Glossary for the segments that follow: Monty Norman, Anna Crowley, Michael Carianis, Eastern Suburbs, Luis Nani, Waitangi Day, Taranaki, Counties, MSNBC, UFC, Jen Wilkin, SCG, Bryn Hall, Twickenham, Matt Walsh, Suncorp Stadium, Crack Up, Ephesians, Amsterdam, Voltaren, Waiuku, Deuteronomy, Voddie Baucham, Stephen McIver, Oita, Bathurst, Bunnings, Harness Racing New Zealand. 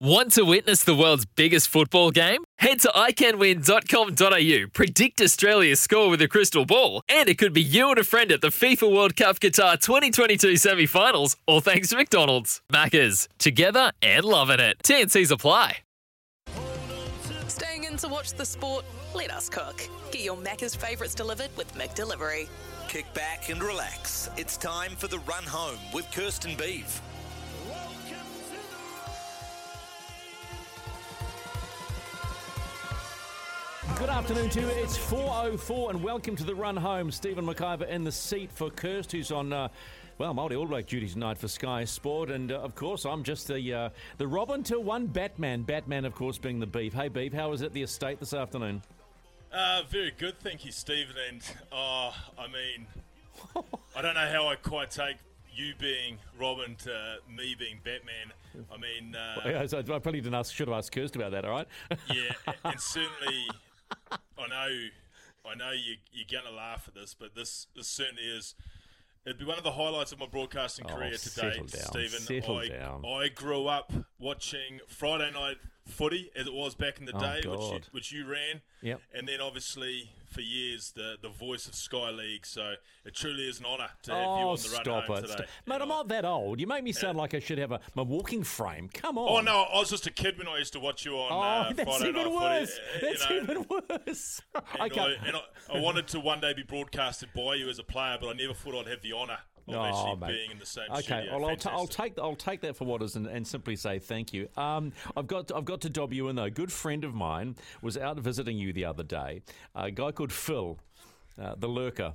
Want to witness the world's biggest football game? Head to iCanWin.com.au, predict Australia's score with a crystal ball, and it could be you and a friend at the FIFA World Cup Qatar 2022 semi-finals, all thanks to McDonald's. Maccas, together and loving it. TNCs apply. Staying in to watch the sport? Let us cook. Get your Maccas favourites delivered with McDelivery. Kick back and relax. It's time for The Run Home with Kirsten Beeve. Good afternoon to you. It's 4.04 and welcome to The Run Home. Stephen McIver in the seat for Kirst, who's on, Māori All Black duty tonight for Sky Sport. And, of course, I'm just the Robin to one Batman. Batman, of course, being the Beef. Hey, Beef, how is it the estate this afternoon? Very good, thank you, Stephen. And, I don't know how I quite take you being Robin to me being Batman. I mean... I probably should have asked Kirst about that, all right? Yeah, and certainly... I know you're going to laugh at this, but this certainly is. It'd be one of the highlights of my broadcasting career today, Stephen. I grew up watching Friday night footy as it was back in the day, which you ran. Yep. And then obviously for years the voice of Sky League. So it truly is an honour to have you on The Run Home today. Mate, I'm not that old. You make me sound like I should have my walking frame. Come on. Oh no, I was just a kid when I used to watch you on Friday night worse. Footy. That's even worse. I wanted to one day be broadcasted by you as a player, but I never thought I'd have the honour. Being in the same studio. Okay, well, I'll take that for what is and simply say thank you. I've got to dob you in though. A good friend of mine was out visiting you the other day. A guy called Phil, the lurker.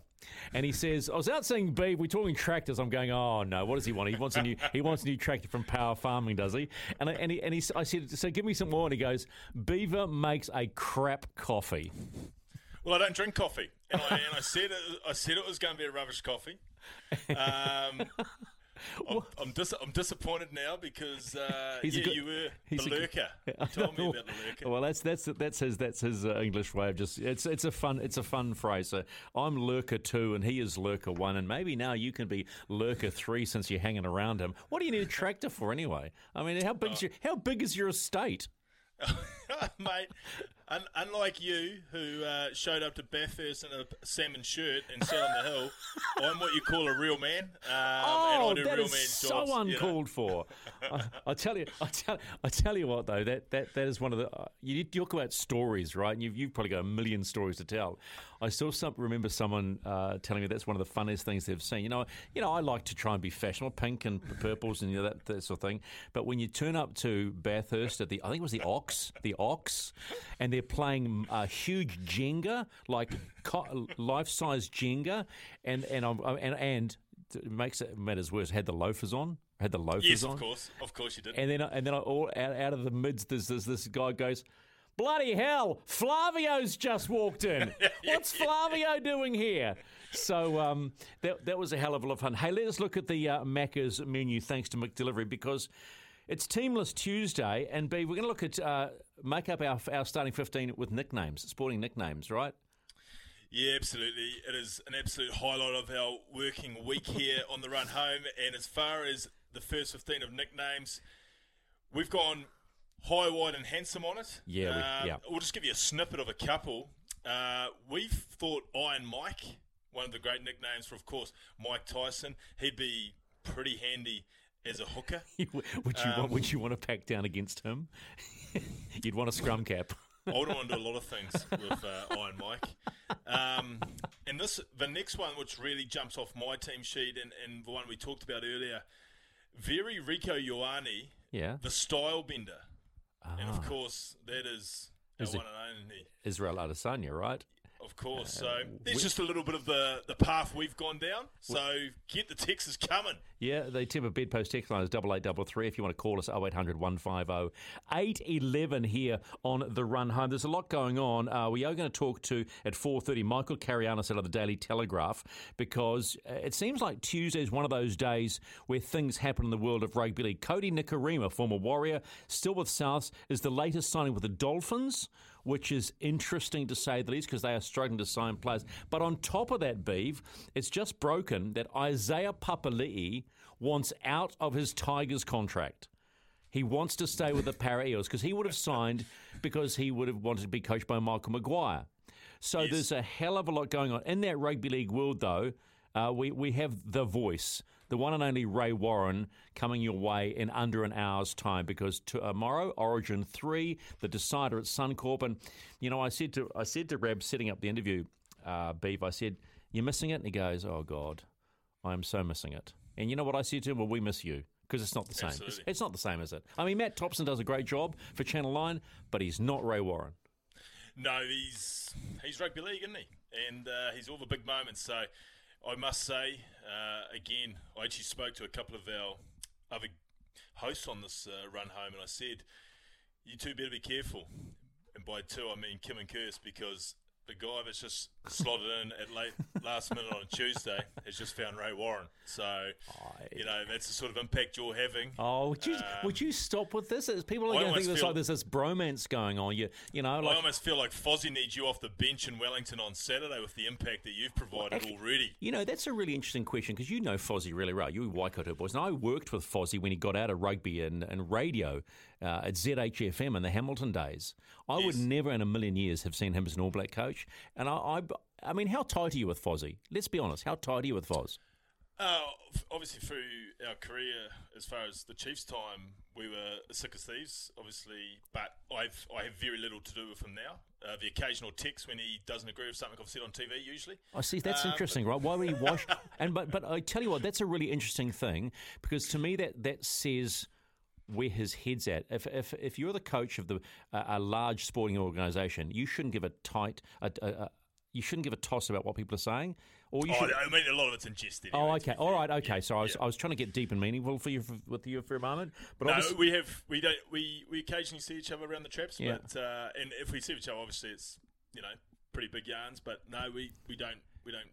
And he says, I was out saying, Beeb, we're talking tractors. I'm going, oh no, what does he want? He wants a new tractor from Power Farming, does he? I said, so give me some more. And he goes, Beaver makes a crap coffee. Well, I don't drink coffee. And I said it was going to be a rubbish coffee. I'm disappointed now because you were the lurker. You told me about the lurker. Well, that's his English way of just it's a fun phrase. So I'm lurker 2 and he is lurker 1, and maybe now you can be lurker 3 since you're hanging around him. What do you need a tractor for anyway? I mean, how big is your estate? Mate, unlike you, who showed up to Bathurst in a salmon shirt and sat on the hill, I'm what you call a real man. And I do real man jobs, uncalled for. I tell you what though, that is one of the. You talk about stories, right? And you've probably got a million stories to tell. I still remember someone telling me that's one of the funniest things they've seen. You know, I like to try and be fashionable, pink and purples and that sort of thing. But when you turn up to Bathurst at I think it was the Ox, and they're playing huge Jenga, like life-size Jenga, and it makes it matters worse. Had the loafers on. Yes, on. Of course you did. And then all out of the midst, there's this guy goes, bloody hell! Flavio's just walked in. What's Flavio doing here? So that was a hell of a lot of fun. Hey, let us look at the Macca's menu thanks to McDelivery because it's Teamless Tuesday, and B, we're going to look at make up our starting 15 with nicknames, sporting nicknames, right? Yeah, absolutely. It is an absolute highlight of our working week here on The Run Home. And as far as the first 15 of nicknames, we've gone high, wide, and handsome on it. Yeah, we'll just give you a snippet of a couple. We've thought Iron Mike, one of the great nicknames for, of course, Mike Tyson. He'd be pretty handy as a hooker. Would you want to pack down against him? You'd want a scrum cap. I would want to do a lot of things with Iron Mike. And the next one, which really jumps off my team sheet and the one we talked about earlier, very Rico Ioane, the style bender. Ah. And, of course, that is our one and only. Israel Adesanya, right? Of course. So there's just a little bit of the path we've gone down. So get the texts coming. Yeah, the Timber Bedpost text line is 8833 if you want to call us, 0800 150 811 here on The Run Home. There's a lot going on. We are going to talk to, at 4:30, Michael Carianis out of the Daily Telegraph, because it seems like Tuesday is one of those days where things happen in the world of rugby league. Cody Nikarima, former Warrior, still with Souths, is the latest signing with the Dolphins, which is interesting to say the least because they are struggling to sign players. But on top of that, Beav, it's just broken that Isaiah Papali'i wants out of his Tigers contract. He wants to stay with the Para Eels because he would have signed because he would have wanted to be coached by Michael Maguire. So yes, there's a hell of a lot going on. In that rugby league world, though, we have The Voice, the one and only Ray Warren, coming your way in under an hour's time, because tomorrow, Origin 3, the decider at Suncorp. And, you know, I said to Rab, setting up the interview, Beav, I said, "You're missing it?" And he goes, "Oh, God, I am so missing it." And you know what I said to him? Well, we miss you, because it's not the same. It's not the same, is it? I mean, Matt Thompson does a great job for Channel 9, but he's not Ray Warren. No, he's rugby league, isn't he? And he's all the big moments, so... I must say, again, I actually spoke to a couple of our other hosts on this run home, and I said, you two better be careful. And by two, I mean Kim and Kirst, because the guy that's just slotted in at late last minute on a Tuesday has just found Ray Warren. So, you know, that's the sort of impact you're having. Oh, would you stop with this? People are going to think there's like this bromance going on. You know, like, I almost feel like Fozzie needs you off the bench in Wellington on Saturday with the impact that you've provided already. You know, that's a really interesting question, because you know Fozzie really well. You Waikato boys. And I worked with Fozzie when he got out of rugby and radio at ZHFM in the Hamilton days. I would never in a million years have seen him as an All Black coach. And I mean, how tight are you with Fozzie? Let's be honest. How tight are you with Foz? Obviously, through our career, as far as the Chiefs' time, we were sick as thieves, obviously. But I have very little to do with him now. The occasional text when he doesn't agree with something I've said on TV, usually. I see. That's interesting, right? Why would he wash? And but I tell you what, that's a really interesting thing, because to me that says where his head's at. If you're the coach of a large sporting organisation, you shouldn't give you shouldn't give a toss about what people are saying. Or you should... I mean, a lot of it's in jest. Anyway, Okay. So I was trying to get deep and meaningful for a moment. But no, obviously... we occasionally see each other around the traps, but and if we see each other, obviously it's, you know, pretty big yarns. But no, we don't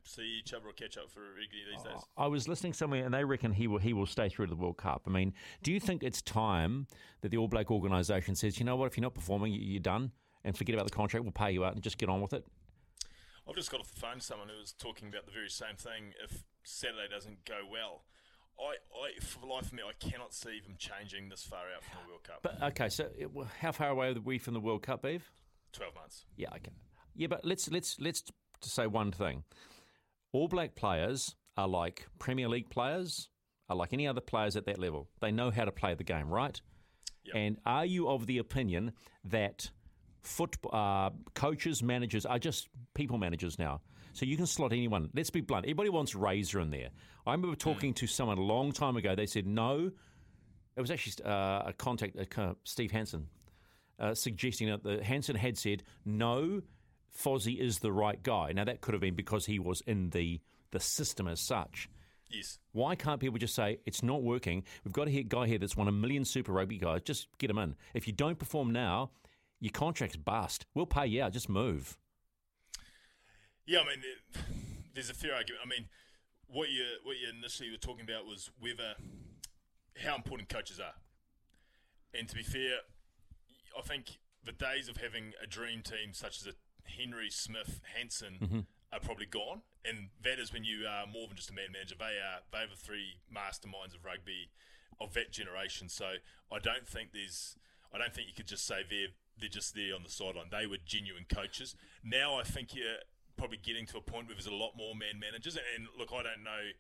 see each other or catch up for regularly these days. I was listening somewhere, and they reckon he will stay through to the World Cup. I mean, do you think it's time that the All Black organisation says, you know what, if you're not performing, you're done, and forget about the contract, we'll pay you out and just get on with it? I've just got off the phone to someone who was talking about the very same thing. If Saturday doesn't go well, I for the life of me, I cannot see them changing this far out from the World Cup. But, okay, so how far away are we from the World Cup, Eve? 12 months. Yeah, okay. Yeah, but let's say one thing. All Black players are like Premier League players, are like any other players at that level. They know how to play the game, right? Yep. And are you of the opinion that... coaches, managers are just people managers now. So you can slot anyone. Let's be blunt. Everybody wants Razor in there. I remember talking to someone a long time ago. They said no. It was actually a contact, Steve Hansen, suggesting that Hansen had said, no, Fozzie is the right guy. Now, that could have been because he was in the system as such. Yes. Why can't people just say, it's not working? We've got a guy here that's won 1 million Super Rugby guys. Just get him in. If you don't perform now... your contract's bust. We'll pay you out. Just move. Yeah, I mean, there's a fair argument. I mean, what you initially were talking about was how important coaches are. And to be fair, I think the days of having a dream team such as a Henry, Smith, Hansen are probably gone. And that is when you are more than just a man manager. They are the three masterminds of rugby of that generation. So I don't think you could just say they're just there on the sideline. They were genuine coaches. Now I think you're probably getting to a point where there's a lot more man managers. And look, I don't know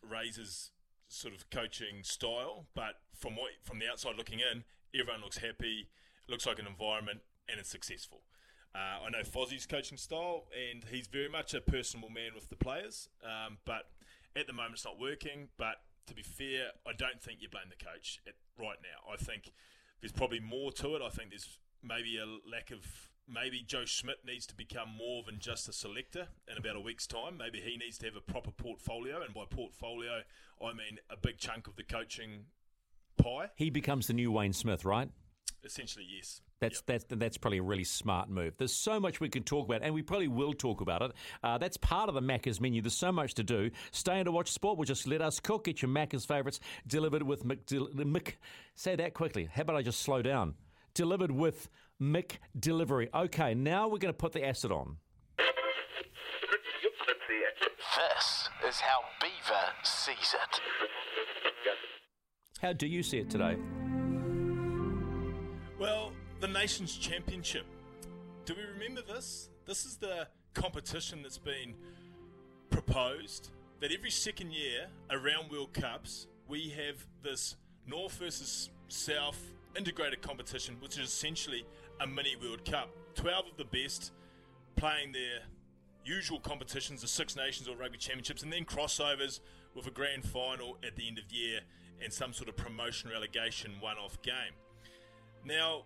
Razor's sort of coaching style, but from the outside looking in, everyone looks happy, looks like an environment, and it's successful. I know Fozzie's coaching style, and he's very much a personal man with the players. But at the moment, it's not working. But to be fair, I don't think you blame the coach right now. I think... there's probably more to it. I think there's maybe a lack of, maybe Joe Schmidt needs to become more than just a selector in about a week's time. Maybe he needs to have a proper portfolio, and by portfolio, I mean a big chunk of the coaching pie. He becomes the new Wayne Smith, right? Essentially, yes. That's probably a really smart move. There's so much we could talk about, and we probably will talk about it. That's part of the Macca's menu. There's so much to do. Stay in to watch sport. We'll just let us cook. Get your Macca's favourites delivered with Mick. Say that quickly. How about I just slow down? Delivered with Mick Delivery. Okay, now we're going to put the acid on. This is how Beaver sees it. How do you see it today? Well, the Nations Championship. Do we remember this? This is the competition that's been proposed, that every second year around World Cups, we have this North versus South integrated competition, which is essentially a mini World Cup. 12 of the best playing their usual competitions, the Six Nations or Rugby Championships, and then crossovers with a grand final at the end of the year and some sort of promotion relegation one-off game. Now,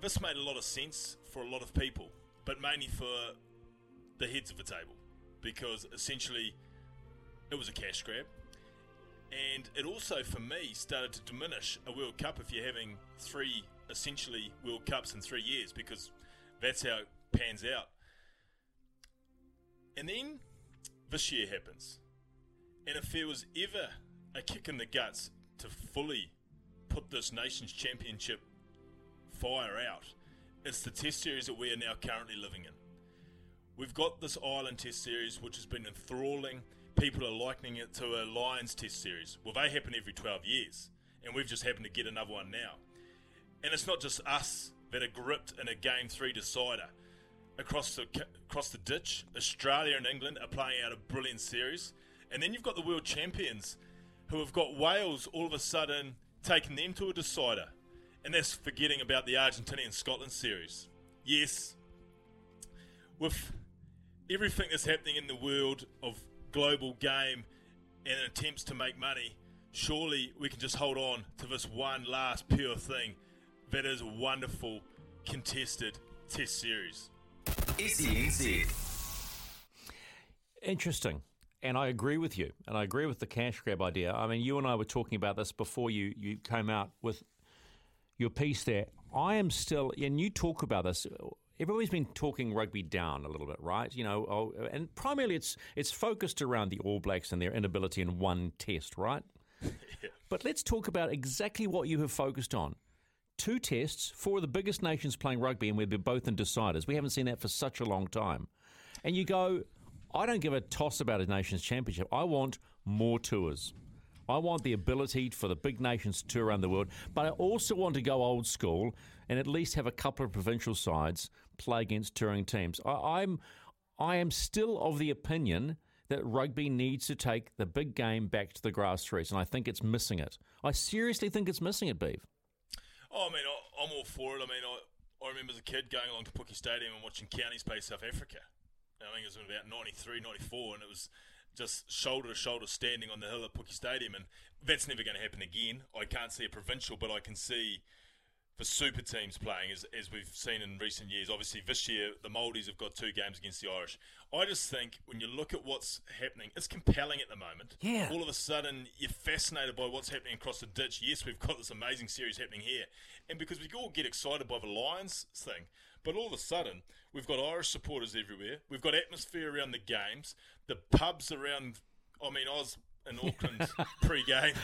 this made a lot of sense for a lot of people, but mainly for the heads of the table, because essentially it was a cash grab. And it also, for me, started to diminish a World Cup if you're having three, essentially, World Cups in 3 years, because that's how it pans out. And then this year happens. And if there was ever a kick in the guts to fully put this Nations Championship fire out, it's the test series that we are now currently living in. We've got this Ireland test series, which has been enthralling. People are likening it to a Lions test series. Well, they happen every 12 years, and we've just happened to get another one now. And it's not just us that are gripped in a Game 3 decider. Across the ditch, Australia and England are playing out a brilliant series. And then you've got the world champions, who have got Wales all of a sudden taking them to a decider. And that's forgetting about the Argentinian-Scotland series. Yes, with everything that's happening in the world of global game and attempts to make money, surely we can just hold on to this one last pure thing that is a wonderful, contested test series. SCNZ. Interesting. And I agree with you. And I agree with the cash grab idea. I mean, you and I were talking about this before you came out with your piece there. I am still, and you talk about this, everybody's been talking rugby down a little bit, right? You know, and primarily it's focused around the All Blacks and their inability in one test, right? Yeah. But let's talk about exactly what you have focused on. 2 tests, 4 of the biggest nations playing rugby, and we're both in deciders. We haven't seen that for such a long time. And you go, I don't give a toss about a Nations Championship. I want more tours. I want the ability for the big nations to tour around the world, but I also want to go old school and at least have a couple of provincial sides play against touring teams. I am still of the opinion that rugby needs to take the big game back to the grassroots, and I think it's missing it. I seriously think it's missing it, Beav. Oh, I mean, I'm all for it. I mean, I remember as a kid going along to Pukekohe Stadium and watching Counties play South Africa. I think it was in about 93, 94, and it was just shoulder to shoulder standing on the hill at Pukekohe Stadium, and that's never going to happen again. I can't see a provincial, but I can see the super teams playing, as we've seen in recent years. Obviously, this year, the Maldives have got 2 games against the Irish. I just think when you look at what's happening, it's compelling at the moment. Yeah. All of a sudden, you're fascinated by what's happening across the ditch. Yes, we've got this amazing series happening here, and because we all get excited by the Lions thing, but all of a sudden, we've got Irish supporters everywhere. We've got atmosphere around the games. The pubs around, I mean, I was in Auckland pre-game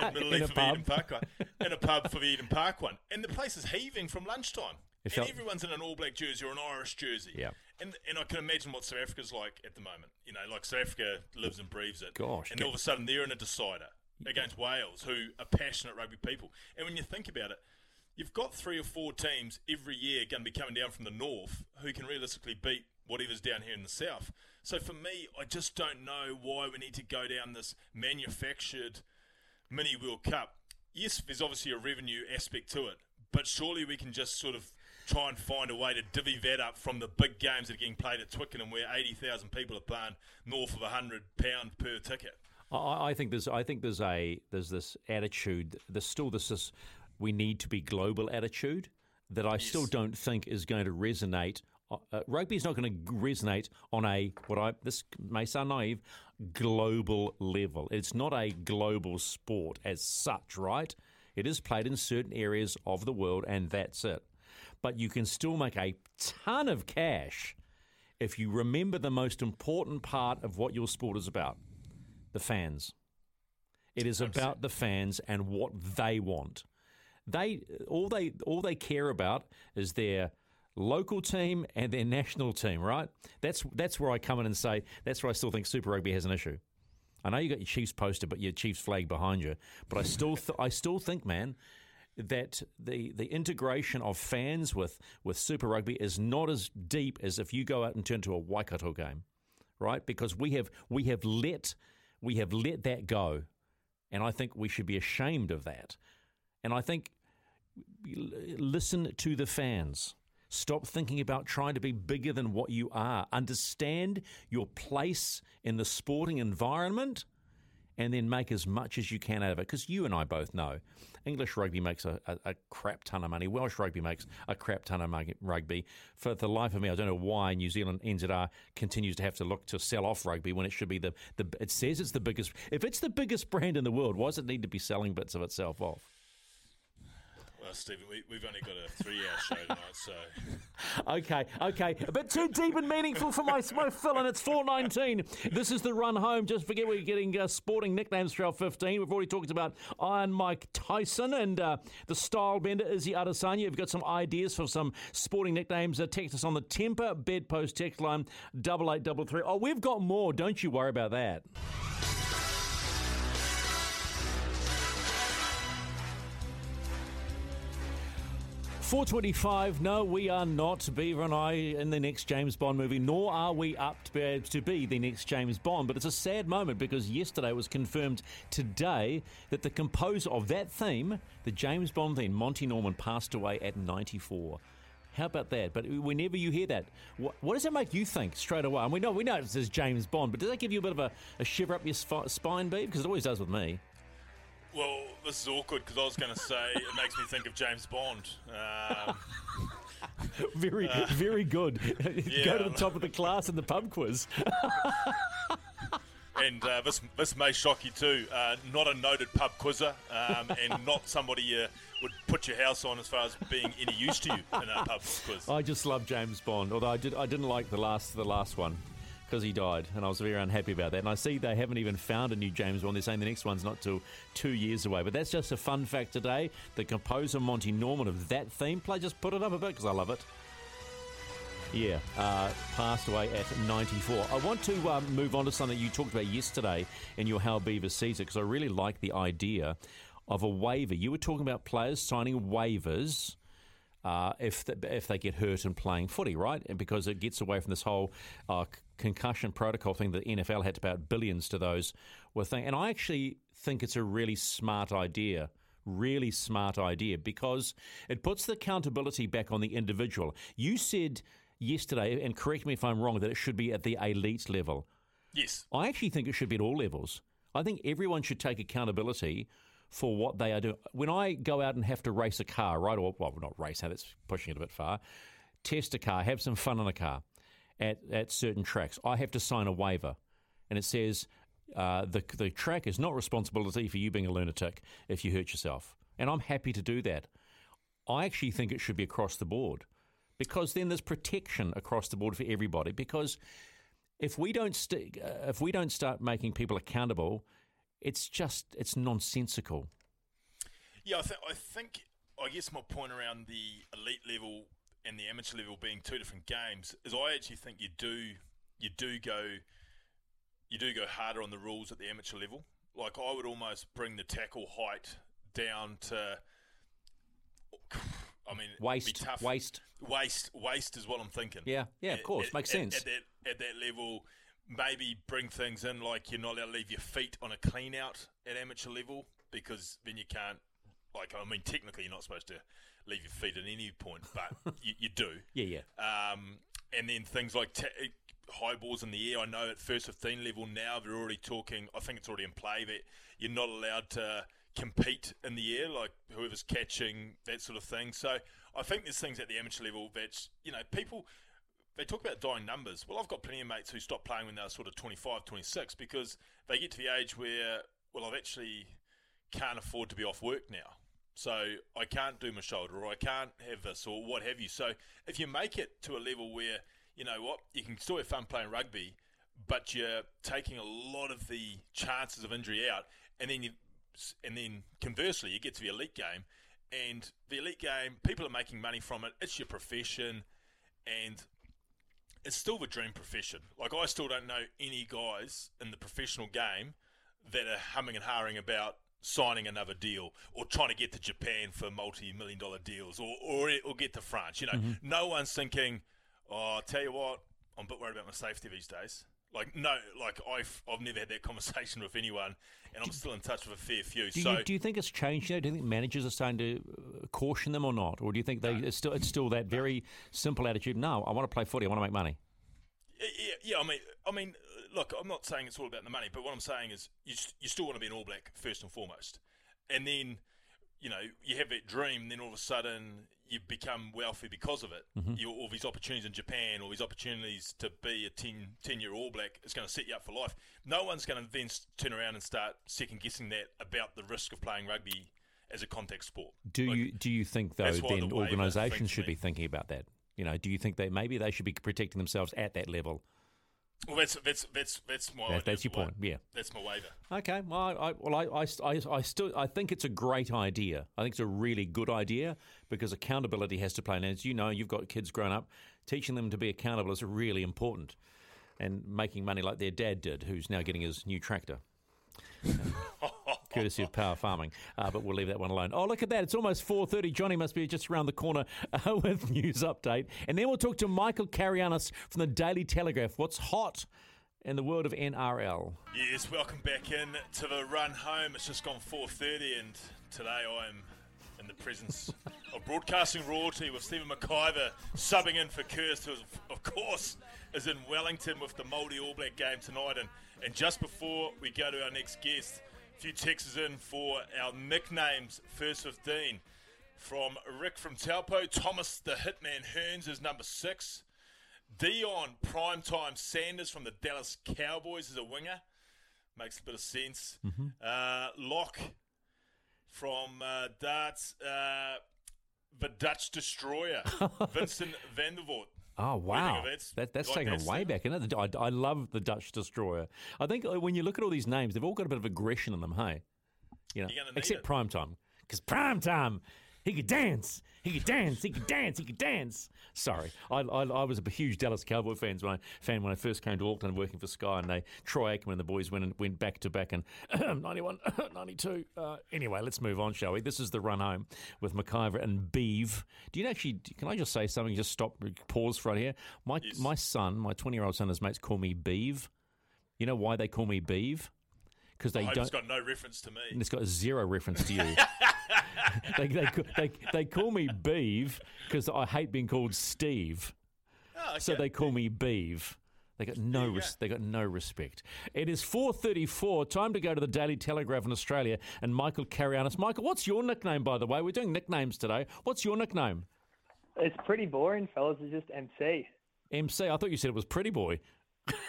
in the relief of Eden Park one, in a pub for the Eden Park one. And the place is heaving from lunchtime. And everyone's in an all-black jersey or an Irish jersey. Yeah. And I can imagine what South Africa's like at the moment. You know, like South Africa lives and breathes it. Gosh. And all of a sudden, they're in a decider against Wales, who are passionate rugby people. And when you think about it, you've got 3 or 4 teams every year going to be coming down from the north who can realistically beat whatever's down here in the south. So for me, I just don't know why we need to go down this manufactured mini World Cup. Yes, there's obviously a revenue aspect to it, but surely we can just sort of try and find a way to divvy that up from the big games that are getting played at Twickenham, where 80,000 people are playing north of £100 per ticket. I think there's this attitude. There's still this we need to be global attitude, that I still don't think is going to resonate. Rugby is not going to resonate on a, this may sound naive, global level. It's not a global sport as such, right? It is played in certain areas of the world and that's it. But you can still make a ton of cash if you remember the most important part of what your sport is about, the fans. It is about the fans and what they want. All they care about is their local team and their national team, right? That's where I come in and say, that's where I still think Super Rugby has an issue. I know you got your Chiefs poster, but your Chiefs flag behind you. But I still think, man, that the integration of fans with Super Rugby is not as deep as if you go out and turn to a Waikato game, right? Because we have let that go, and I think we should be ashamed of that. And I think listen to the fans. Stop thinking about trying to be bigger than what you are. Understand your place in the sporting environment and then make as much as you can out of it. Because you and I both know English rugby makes a crap ton of money. Welsh rugby makes a crap ton of rugby. For the life of me, I don't know why New Zealand NZR continues to have to look to sell off rugby when it should be the it says it's the biggest. If it's the biggest brand in the world, why does it need to be selling bits of itself off? Well, Stephen, we've only got a 3-hour show tonight, so... Okay. A bit too deep and meaningful for my fill, and it's 4:19. This is the run home. Just forget we're getting sporting nicknames for our 15. We've already talked about Iron Mike Tyson, and the style bender, Izzy Adesanya. You've got some ideas for some sporting nicknames. Text us on the Temper Bedpost text line, 8833. Oh, we've got more. Don't you worry about that. $4.25, no, we are not, Beaver and I, in the next James Bond movie, nor are we up to be the next James Bond. But it's a sad moment because yesterday was confirmed today that the composer of that theme, the James Bond theme, Monty Norman, passed away at 94. How about that? But whenever you hear that, what does that make you think straight away? And we know this is James Bond, but does that give you a bit of a shiver up your spine, Beaver? Because it always does with me. Well, this is awkward because I was going to say it makes me think of James Bond. Very good. Yeah. Go to the top of the class in the pub quiz. And this may shock you too. Not a noted pub quizzer, and not somebody would put your house on as far as being any use to you in a pub quiz. I just love James Bond, although I didn't like the last one. Because he died, and I was very unhappy about that. And I see they haven't even found a new James Bond. They're saying the next one's not till 2 years away. But that's just a fun fact today. The composer Monty Norman of that theme play, just put it up a bit because I love it. Yeah, passed away at 94. I want to move on to something you talked about yesterday in your How Beaver Sees It, because I really like the idea of a waiver. You were talking about players signing waivers if they get hurt in playing footy, right? And because it gets away from this whole concussion protocol thing that the NFL had to pay out billions to those with thing. And I actually think it's a really smart idea, because it puts the accountability back on the individual. You said yesterday, and correct me if I'm wrong, that it should be at the elite level. Yes. I actually think it should be at all levels. I think everyone should take accountability for what they are doing. When I go out and have to race a car, right, or, well, not race, now that's pushing it a bit far, test a car, have some fun in a car at certain tracks, I have to sign a waiver. And it says the track is not responsibility for you being a lunatic if you hurt yourself. And I'm happy to do that. I actually think it should be across the board, because then there's protection across the board for everybody. Because if we don't start making people accountable, It's nonsensical. Yeah, I guess my point around the elite level and the amateur level being two different games is I actually think you do go harder on the rules at the amateur level. Like, I would almost bring the tackle height down to, I mean, waist is what I'm thinking. Yeah, of course, makes sense. At that level. Maybe bring things in like you're not allowed to leave your feet on a clean out at amateur level, because then you can't, technically you're not supposed to leave your feet at any point, but you do. Yeah. And then things like high balls in the air. I know at first 15 level now, they're already talking, I think it's already in play, that you're not allowed to compete in the air, like whoever's catching, that sort of thing. So I think there's things at the amateur level that, you know, people, they talk about dying numbers. Well, I've got plenty of mates who stopped playing when they were sort of 25, 26 because they get to the age where, well, I've actually can't afford to be off work now. So I can't do my shoulder, or I can't have this, or what have you. So if you make it to a level where, you know what, you can still have fun playing rugby, but you're taking a lot of the chances of injury out, and then you, and then conversely, you get to the elite game, and the elite game, people are making money from it. It's your profession, and it's still the dream profession. Like, I still don't know any guys in the professional game that are humming and hawing about signing another deal, or trying to get to Japan for multi-million dollar deals, or get to France. You know, mm-hmm. No one's thinking, oh, I'll tell you what, I'm a bit worried about my safety these days. Like, no, like I've never had that conversation with anyone, and I'm still in touch with a fair few. Do you think it's changed? You know, do you think managers are starting to caution them or not, or do you think it's still that very simple attitude? No, I want to play footy. I want to make money. Yeah. I mean, look, I'm not saying it's all about the money, but what I'm saying is you still want to be an All Black first and foremost, and then, you know, you have that dream, and then all of a sudden you become wealthy because of it. Mm-hmm. All these opportunities in Japan, all these opportunities to be a 10-year All Black, is going to set you up for life. No one's going to then turn around and start second-guessing that about the risk of playing rugby as a contact sport. Do you think, though, then organisations should be thinking about that? You know, do you think that maybe they should be protecting themselves at that level? Well, that's my waiver. That's your point, yeah. That's my waiver. Okay, well, I think it's a great idea. I think it's a really good idea because accountability has to play. And as you know, you've got kids grown up. Teaching them to be accountable is really important. And making money like their dad did, who's now getting his new tractor. Courtesy of Power Farming, but we'll leave that one alone. Oh, look at that. It's almost 4:30. Johnny must be just around the corner with News Update. And then we'll talk to Michael Carianis from the Daily Telegraph. What's hot in the world of NRL? Yes, welcome back in to the run home. It's just gone 4:30, and today I'm in the presence of broadcasting royalty with Stephen McIver subbing in for Curse, who, of course, is in Wellington with the Māori All Black game tonight. And just before we go to our next guest, a few texts in for our nicknames. First 15 from Rick from Taupo. Thomas the Hitman Hearns is number 6. Dion Primetime Sanders from the Dallas Cowboys is a winger. Makes a bit of sense. Mm-hmm. Locke from Darts. The Dutch Destroyer. Vincent Vandervoort. Oh, wow. That's taking it way back, isn't it? I love the Dutch Destroyer. I think when you look at all these names, they've all got a bit of aggression in them, hey? You know, except Primetime. Because Primetime, he could dance. He could dance. He could dance. He could dance. Sorry. I was a huge Dallas Cowboy fan when I first came to Auckland working for Sky, and Troy Aikman and the boys went back-to-back in 91, 92. Anyway, let's move on, shall we? This is The Run Home with McIver and Beeve. Do you actually, can I just say something? Just stop, pause right here. My son, my 20-year-old son, his mates call me Beeve. You know why they call me Beeve? Because it's got no reference to me. And it's got zero reference to you. They call me Beeve because I hate being called Steve. Oh, okay. So they call me Beeve. They got no respect. It is 4:34. Time to go to the Daily Telegraph in Australia and Michael Carianis. Michael, what's your nickname, by the way? We're doing nicknames today. What's your nickname? It's pretty boring, fellas. It's just MC. MC. I thought you said it was Pretty Boy.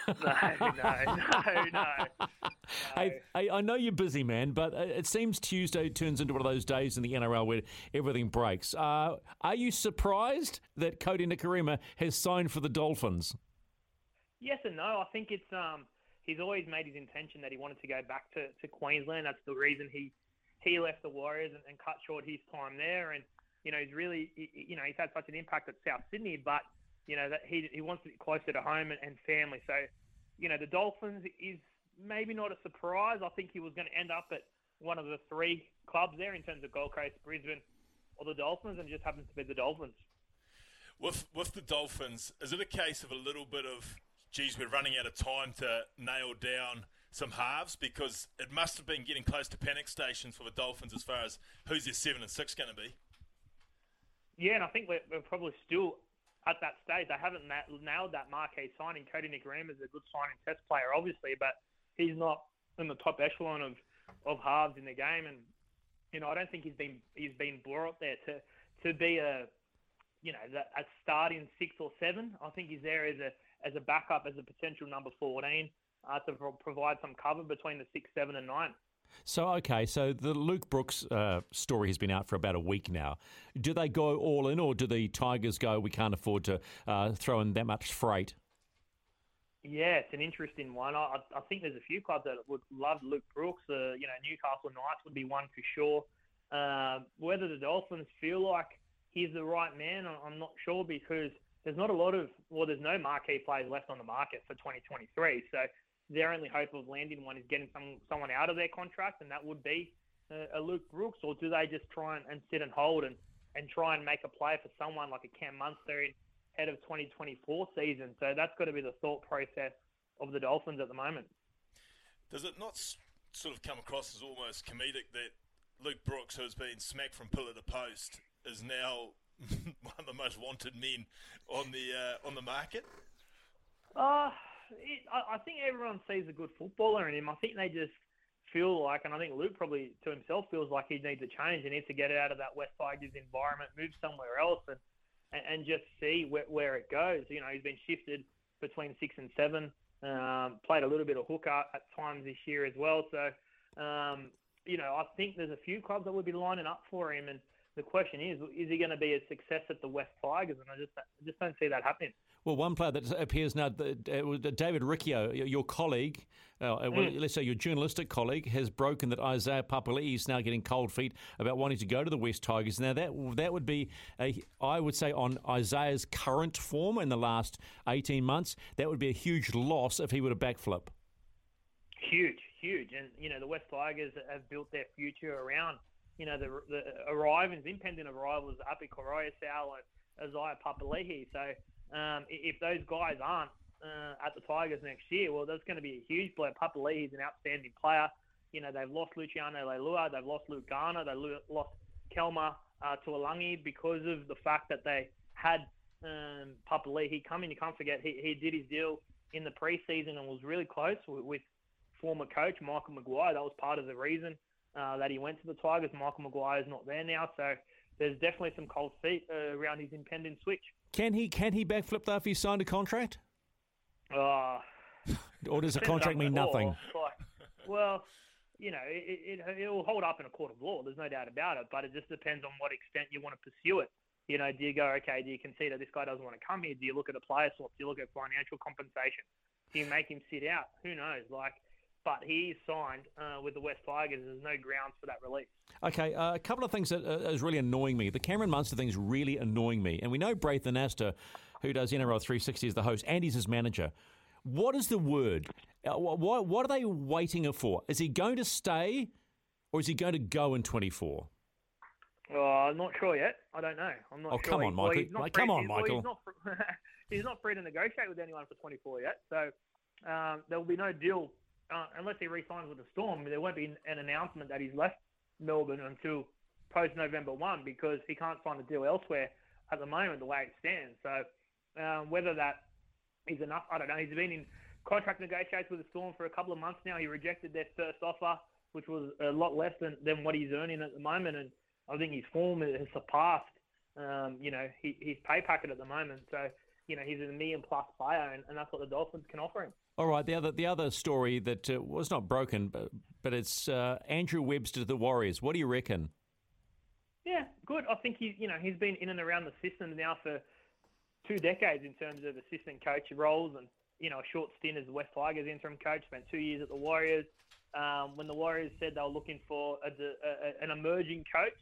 No. Hey, I know you're busy, man, but it seems Tuesday turns into one of those days in the NRL where everything breaks. Are you surprised that Cody Nikarima has signed for the Dolphins? Yes and no. I think it's he's always made his intention that he wanted to go back to Queensland. That's the reason he left the Warriors and cut short his time there. And you know, he's really he's had such an impact at South Sydney, but you know, that he wants it closer to home and family. So, you know, the Dolphins is maybe not a surprise. I think he was going to end up at one of the three clubs there in terms of Gold Coast, Brisbane, or the Dolphins, and it just happens to be the Dolphins. With the Dolphins, is it a case of a little bit of, geez, we're running out of time to nail down some halves? Because it must have been getting close to panic stations for the Dolphins as far as who's their 7 and 6 going to be. Yeah, and I think we're probably still at that stage. They haven't nailed that marquee signing. Cody Nikarima is a good signing, test player, obviously, but he's not in the top echelon of halves in the game. And You know, I don't think he's been brought there to be a, you know, a start in 6 or 7. I think he's there as a backup, as a potential number 14 to provide some cover between the 6, 7, and 9. So, okay, so the Luke Brooks story has been out for about a week now. Do they go all in, or do the Tigers go, we can't afford to throw in that much freight? Yeah, it's an interesting one. I think there's a few clubs that would love Luke Brooks. You know, Newcastle Knights would be one for sure. Whether the Dolphins feel like he's the right man, I'm not sure, because there's not a lot of, well, there's no marquee players left on the market for 2023. So their only hope of landing one is getting someone out of their contract, and that would be a Luke Brooks. Or do they just try and sit and hold and try and make a play for someone like a Cam Munster ahead of 2024 season? So that's got to be the thought process of the Dolphins at the moment. Does it not sort of come across as almost comedic that Luke Brooks, who has been smacked from pillar to post, is now one of the most wanted men on the market? I think everyone sees a good footballer in him. I think they just feel like, and I think Luke probably to himself feels like he needs a change. He needs to get out of that West Tigers environment, move somewhere else, and just see where it goes. You know, he's been shifted between 6 and 7. Played a little bit of hooker at times this year as well. So, you know, I think there's a few clubs that would be lining up for him. And the question is he going to be a success at the West Tigers? And I just don't see that happening. Well, one player that appears now, David Riccio, your colleague, let's say your journalistic colleague, has broken that Isaiah Papali'i is now getting cold feet about wanting to go to the West Tigers. Now, that would be, I would say, on Isaiah's current form in the last 18 months, that would be a huge loss if he were to backflip. Huge. And, you know, the West Tigers have built their future around, you know, the arrivals, impending arrivals, Api Koroisau and Isaiah Papali'i. So, if those guys aren't at the Tigers next year, well, that's going to be a huge blow. Papali'i is an outstanding player. You know, they've lost Luciano Leilua, they've lost Luke Garner, they lost Kelma to Alangi because of the fact that they had Papali'i coming. You can't forget he did his deal in the preseason and was really close with former coach Michael Maguire. That was part of the reason that he went to the Tigers. Michael Maguire is not there now, so there's definitely some cold feet around his impending switch. Can he backflip though if he signed a contract? Or does a contract mean nothing? Well, you know, it will hold up in a court of law. There's no doubt about it. But it just depends on what extent you want to pursue it. You know, do you go, okay, do you consider this guy doesn't want to come here? Do you look at a player swap? Do you look at financial compensation? Do you make him sit out? Who knows? But he signed with the West Tigers. There's no grounds for that release. Okay, a couple of things that is really annoying me. The Cameron Munster thing is really annoying me. And we know Braithen Astor, who does NRL 360, is the host, and he's his manager. What is the word? What are they waiting for? Is he going to stay or is he going to go in 24? I'm not sure yet. I don't know. I'm not sure. Come on, Michael. He's not free to negotiate with anyone for 24 yet. So there will be no deal. Unless he re-signs with the Storm, there won't be an announcement that he's left Melbourne until post-November 1 because he can't sign a deal elsewhere at the moment, the way it stands. So whether that is enough, I don't know. He's been in contract negotiations with the Storm for a couple of months now. He rejected their first offer, which was a lot less than what he's earning at the moment. And I think his form has surpassed, you know, his pay packet at the moment. So, you know, he's a million-plus player, and that's what the Dolphins can offer him. All right, the other story that was not broken, but it's Andrew Webster to the Warriors. What do you reckon? Yeah, good. I think he's been in and around the system now for 2 decades in terms of assistant coach roles, and you know, a short stint as the West Tigers interim coach. Spent 2 years at the Warriors. When the Warriors said they were looking for an emerging coach,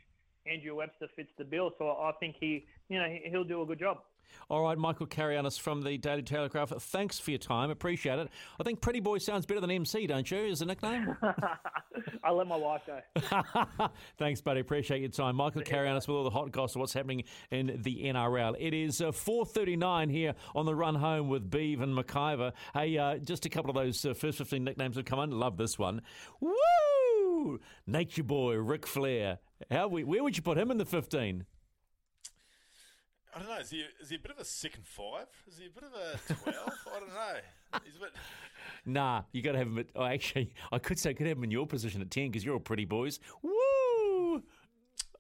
Andrew Webster fits the bill. So I think he'll do a good job. All right, Michael Carianis from the Daily Telegraph, thanks for your time. Appreciate it. I think Pretty Boy sounds better than MC, don't you, is the nickname? I let my wife go. Thanks, buddy. Appreciate your time. Michael Carianis with all the hot gossip, what's happening in the NRL. It is 4:39 here on the run home with Beeve and McIver. Hey, just a couple of those first 15 nicknames have come in. Love this one. Woo! Nature Boy, Ric Flair. Where would you put him in the 15? I don't know. Is he a bit of a second 5? Is he a bit of a 12? I don't know. He's a bit. Nah, you got to have him. Actually, I could have him in your position at 10 because you're all Pretty Boys. Woo!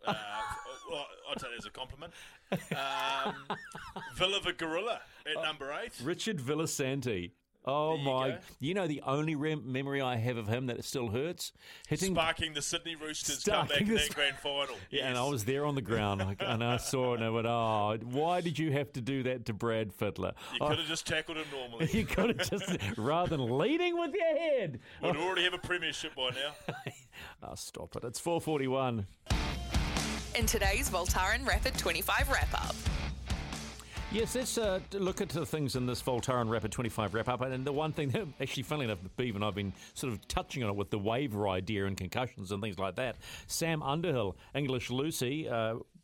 Well, I'd say there's a compliment. Villava Gorilla at number 8. Richard Villasanti. Oh, my. Go. You know the only memory I have of him that still hurts? Sparking the Sydney Roosters comeback in that grand final. Yeah, yes. And I was there on the ground and I saw it and I went, oh, why did you have to do that to Brad Fittler? You could have just tackled him normally. You could have just, rather than leading with your head. We'd already have a premiership by now. Oh, stop it. It's 4:41. In today's Voltaren Rapid 25 wrap-up. Yes, let's look at the things in this Voltaren Rapid 25 wrap-up. And the one thing that, actually, funnily enough, Beav and I have been sort of touching on it with the waiver idea and concussions and things like that. Sam Underhill, English Lucy,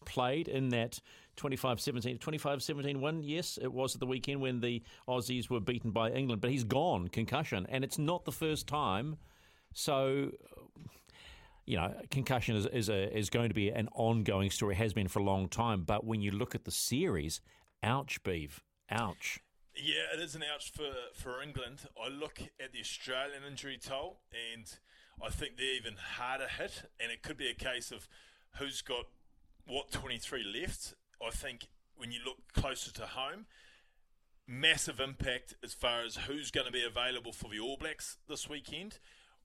played in that 25-17 win. Yes, it was at the weekend when the Aussies were beaten by England. But he's gone, concussion. And it's not the first time. So... You know, concussion is going to be an ongoing story, has been for a long time. But when you look at the series, ouch, Beav, ouch. Yeah, it is an ouch for England. I look at the Australian injury toll, and I think they're even harder hit. And it could be a case of who's got what 23 left. I think when you look closer to home, massive impact as far as who's going to be available for the All Blacks this weekend.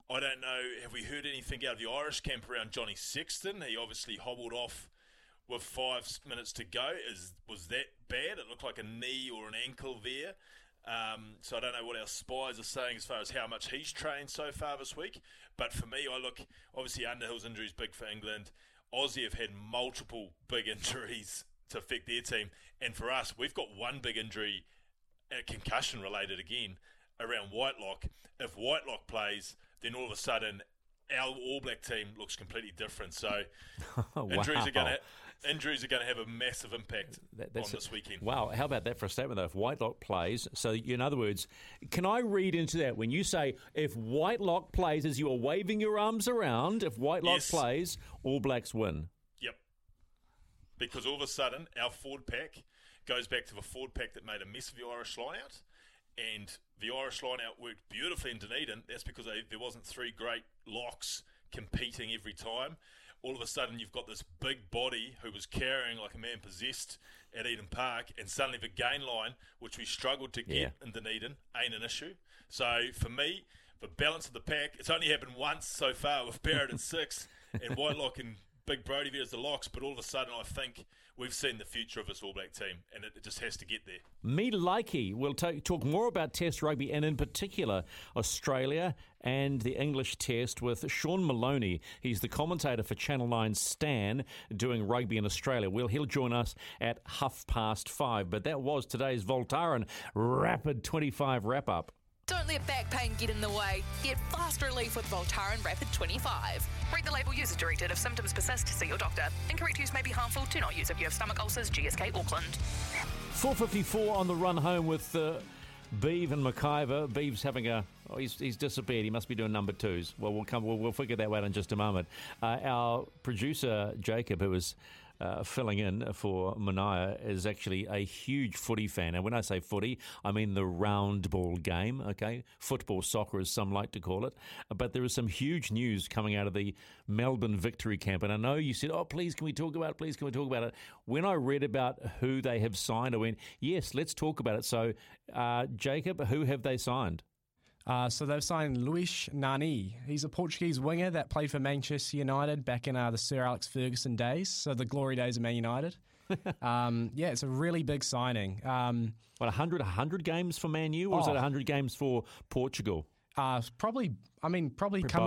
I don't know, have we heard anything out of the Irish camp around Johnny Sexton? He obviously hobbled off with 5 minutes to go. Was that bad? It looked like a knee or an ankle there. So I don't know what our spies are saying as far as how much he's trained so far this week. But for me, I look, obviously Underhill's injury is big for England. Aussie have had multiple big injuries to affect their team. And for us, we've got one big injury, concussion related again, around Whitelock. If Whitelock plays... then all of a sudden, our All Black team looks completely different. So injuries are going to have a massive impact on this weekend. Wow, how about that for a statement, though, if Whitelock plays? So, in other words, can I read into that when you say, if Whitelock plays, as you are waving your arms around, if Whitelock plays, All Blacks win? Yep. Because all of a sudden, our forward pack goes back to the forward pack that made a mess of the Irish line-out, and... the Irish line-out worked beautifully in Dunedin. That's because there wasn't three great locks competing every time. All of a sudden, you've got this big body who was carrying like a man possessed at Eden Park, and suddenly the gain line, which we struggled to get in Dunedin, ain't an issue. So, for me, the balance of the pack, it's only happened once so far with Barrett at 6 and Whitelock and Big Brody there as the locks, but all of a sudden I think we've seen the future of this All Black team, and it just has to get there. Me likey. We'll talk more about Test rugby, and in particular Australia and the English Test, with Sean Maloney. He's the commentator for Channel 9's Stan, doing rugby in Australia. Well, he'll join us at 5:30. But that was today's Voltaren Rapid 25 wrap-up. Don't let back pain get in the way. Get fast relief with Voltaren Rapid 25. Read the label, user directed. If symptoms persist, see your doctor. Incorrect use may be harmful. Do not use if you have stomach ulcers. GSK Auckland. 4:54 on the run home with Beav and McIver. Beav's having he's disappeared. He must be doing number twos. Well, we'll figure that out in just a moment. Our producer Jacob, who is filling in for Manaya, is actually a huge footy fan. And when I say footy, I mean the round ball game, okay? Football, soccer, as some like to call it. But there is some huge news coming out of the Melbourne victory camp. And I know you said, oh, please, can we talk about it? Please, can we talk about it? When I read about who they have signed, I went, yes, let's talk about it. So, Jacob, who have they signed? So they've signed Luís Nani. He's a Portuguese winger that played for Manchester United back in the Sir Alex Ferguson days, so the glory days of Man United. Yeah, it's a really big signing. What, 100 games for Man U, or is it 100 games for Portugal? Probably coming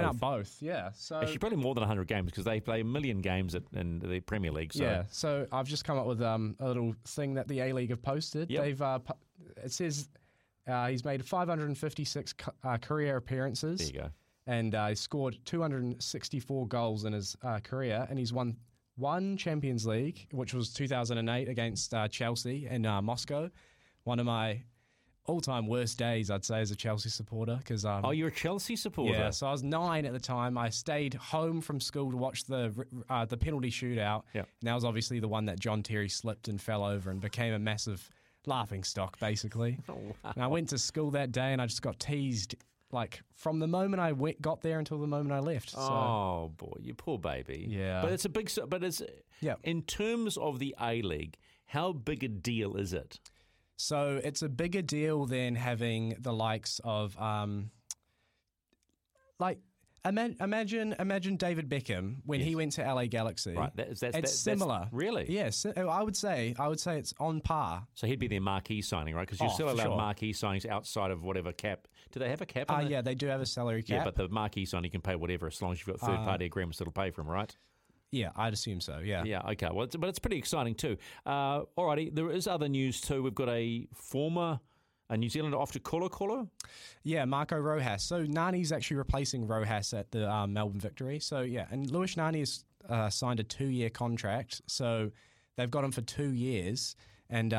up both, yeah. So actually, probably more than 100 games, because they play a million games in the Premier League. So. Yeah, so I've just come up with a little thing that the A-League have posted. Yep. It says... he's made 556 career appearances. There you go. And he scored 264 goals in his career, and he's won one Champions League, which was 2008 against Chelsea in Moscow. One of my all-time worst days, I'd say, as a Chelsea supporter. 'Cause, you're a Chelsea supporter? Yeah, so I was 9 at the time. I stayed home from school to watch the penalty shootout, yep. And that was obviously the one that John Terry slipped and fell over and became a massive... laughing stock, basically. Oh, wow. And I went to school that day and I just got teased like from the moment I got there until the moment I left. So. Oh boy, you poor baby. Yeah, but it's a big. But it's in terms of the A League, how big a deal is it? So it's a bigger deal than having the likes of Imagine David Beckham when he went to LA Galaxy. Right, that's similar. That's, really? Yes, I would say it's on par. So he'd be their marquee signing, right? Because you're still allowed marquee signings outside of whatever cap. Do they have a cap? Yeah, they do have a salary cap. Yeah, but the marquee signing can pay whatever as long as you've got third party agreements that'll pay for him, right? Yeah, I'd assume so, yeah. Yeah, okay. Well, but it's pretty exciting too. Alrighty, there is other news too. We've got a former New Zealander off to Colo Colo? Yeah, Marco Rojas. So Nani's actually replacing Rojas at the Melbourne Victory. So, yeah, and Luis Nani has signed a 2-year contract. So they've got him for 2 years. And,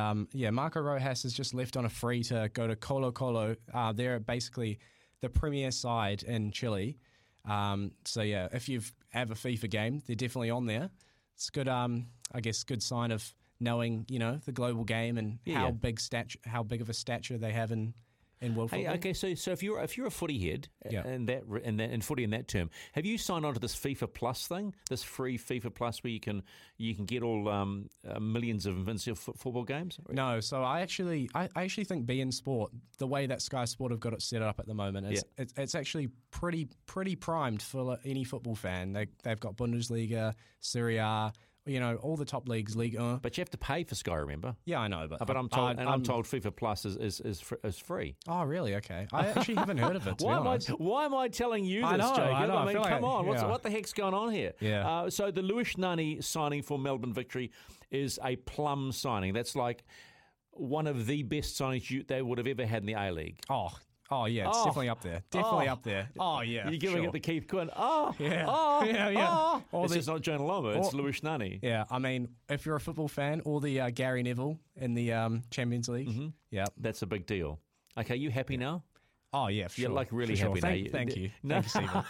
Marco Rojas is just left on a free to go to Colo Colo. They're basically the premier side in Chile. If you have a FIFA game, they're definitely on there. It's good, good sign of knowing, the global game and how big of a stature they have in world football. Okay, so if you're a footy head and footy in that term, have you signed on to this FIFA Plus thing, this free FIFA Plus where you can get all millions of invincible football games? No, so I actually think beIN Sport, the way that Sky Sport have got it set up at the moment, it's actually pretty primed for any football fan. They've got Bundesliga, Serie A. All the top leagues, League One. But you have to pay for Sky, remember? Yeah, I know. But I'm told FIFA Plus is free. Oh, really? Okay. I actually haven't heard of it, to be honest. Why am I telling you this, Jake? I mean, come on. What the heck's going on here? Yeah. So the Luis Nani signing for Melbourne Victory is a plum signing. That's like one of the best signings they would have ever had in the A-League. It's definitely up there. You're giving it to Keith Quinn. It's just not Jonah Lomu, it's Luis Nani. Yeah, I mean, if you're a football fan, or the Gary Neville in the Champions League. Mm-hmm. Yeah. That's a big deal. Okay, you happy now? Oh, yeah, for sure. You're really happy now. Thank you. No. Thank you, Stephen.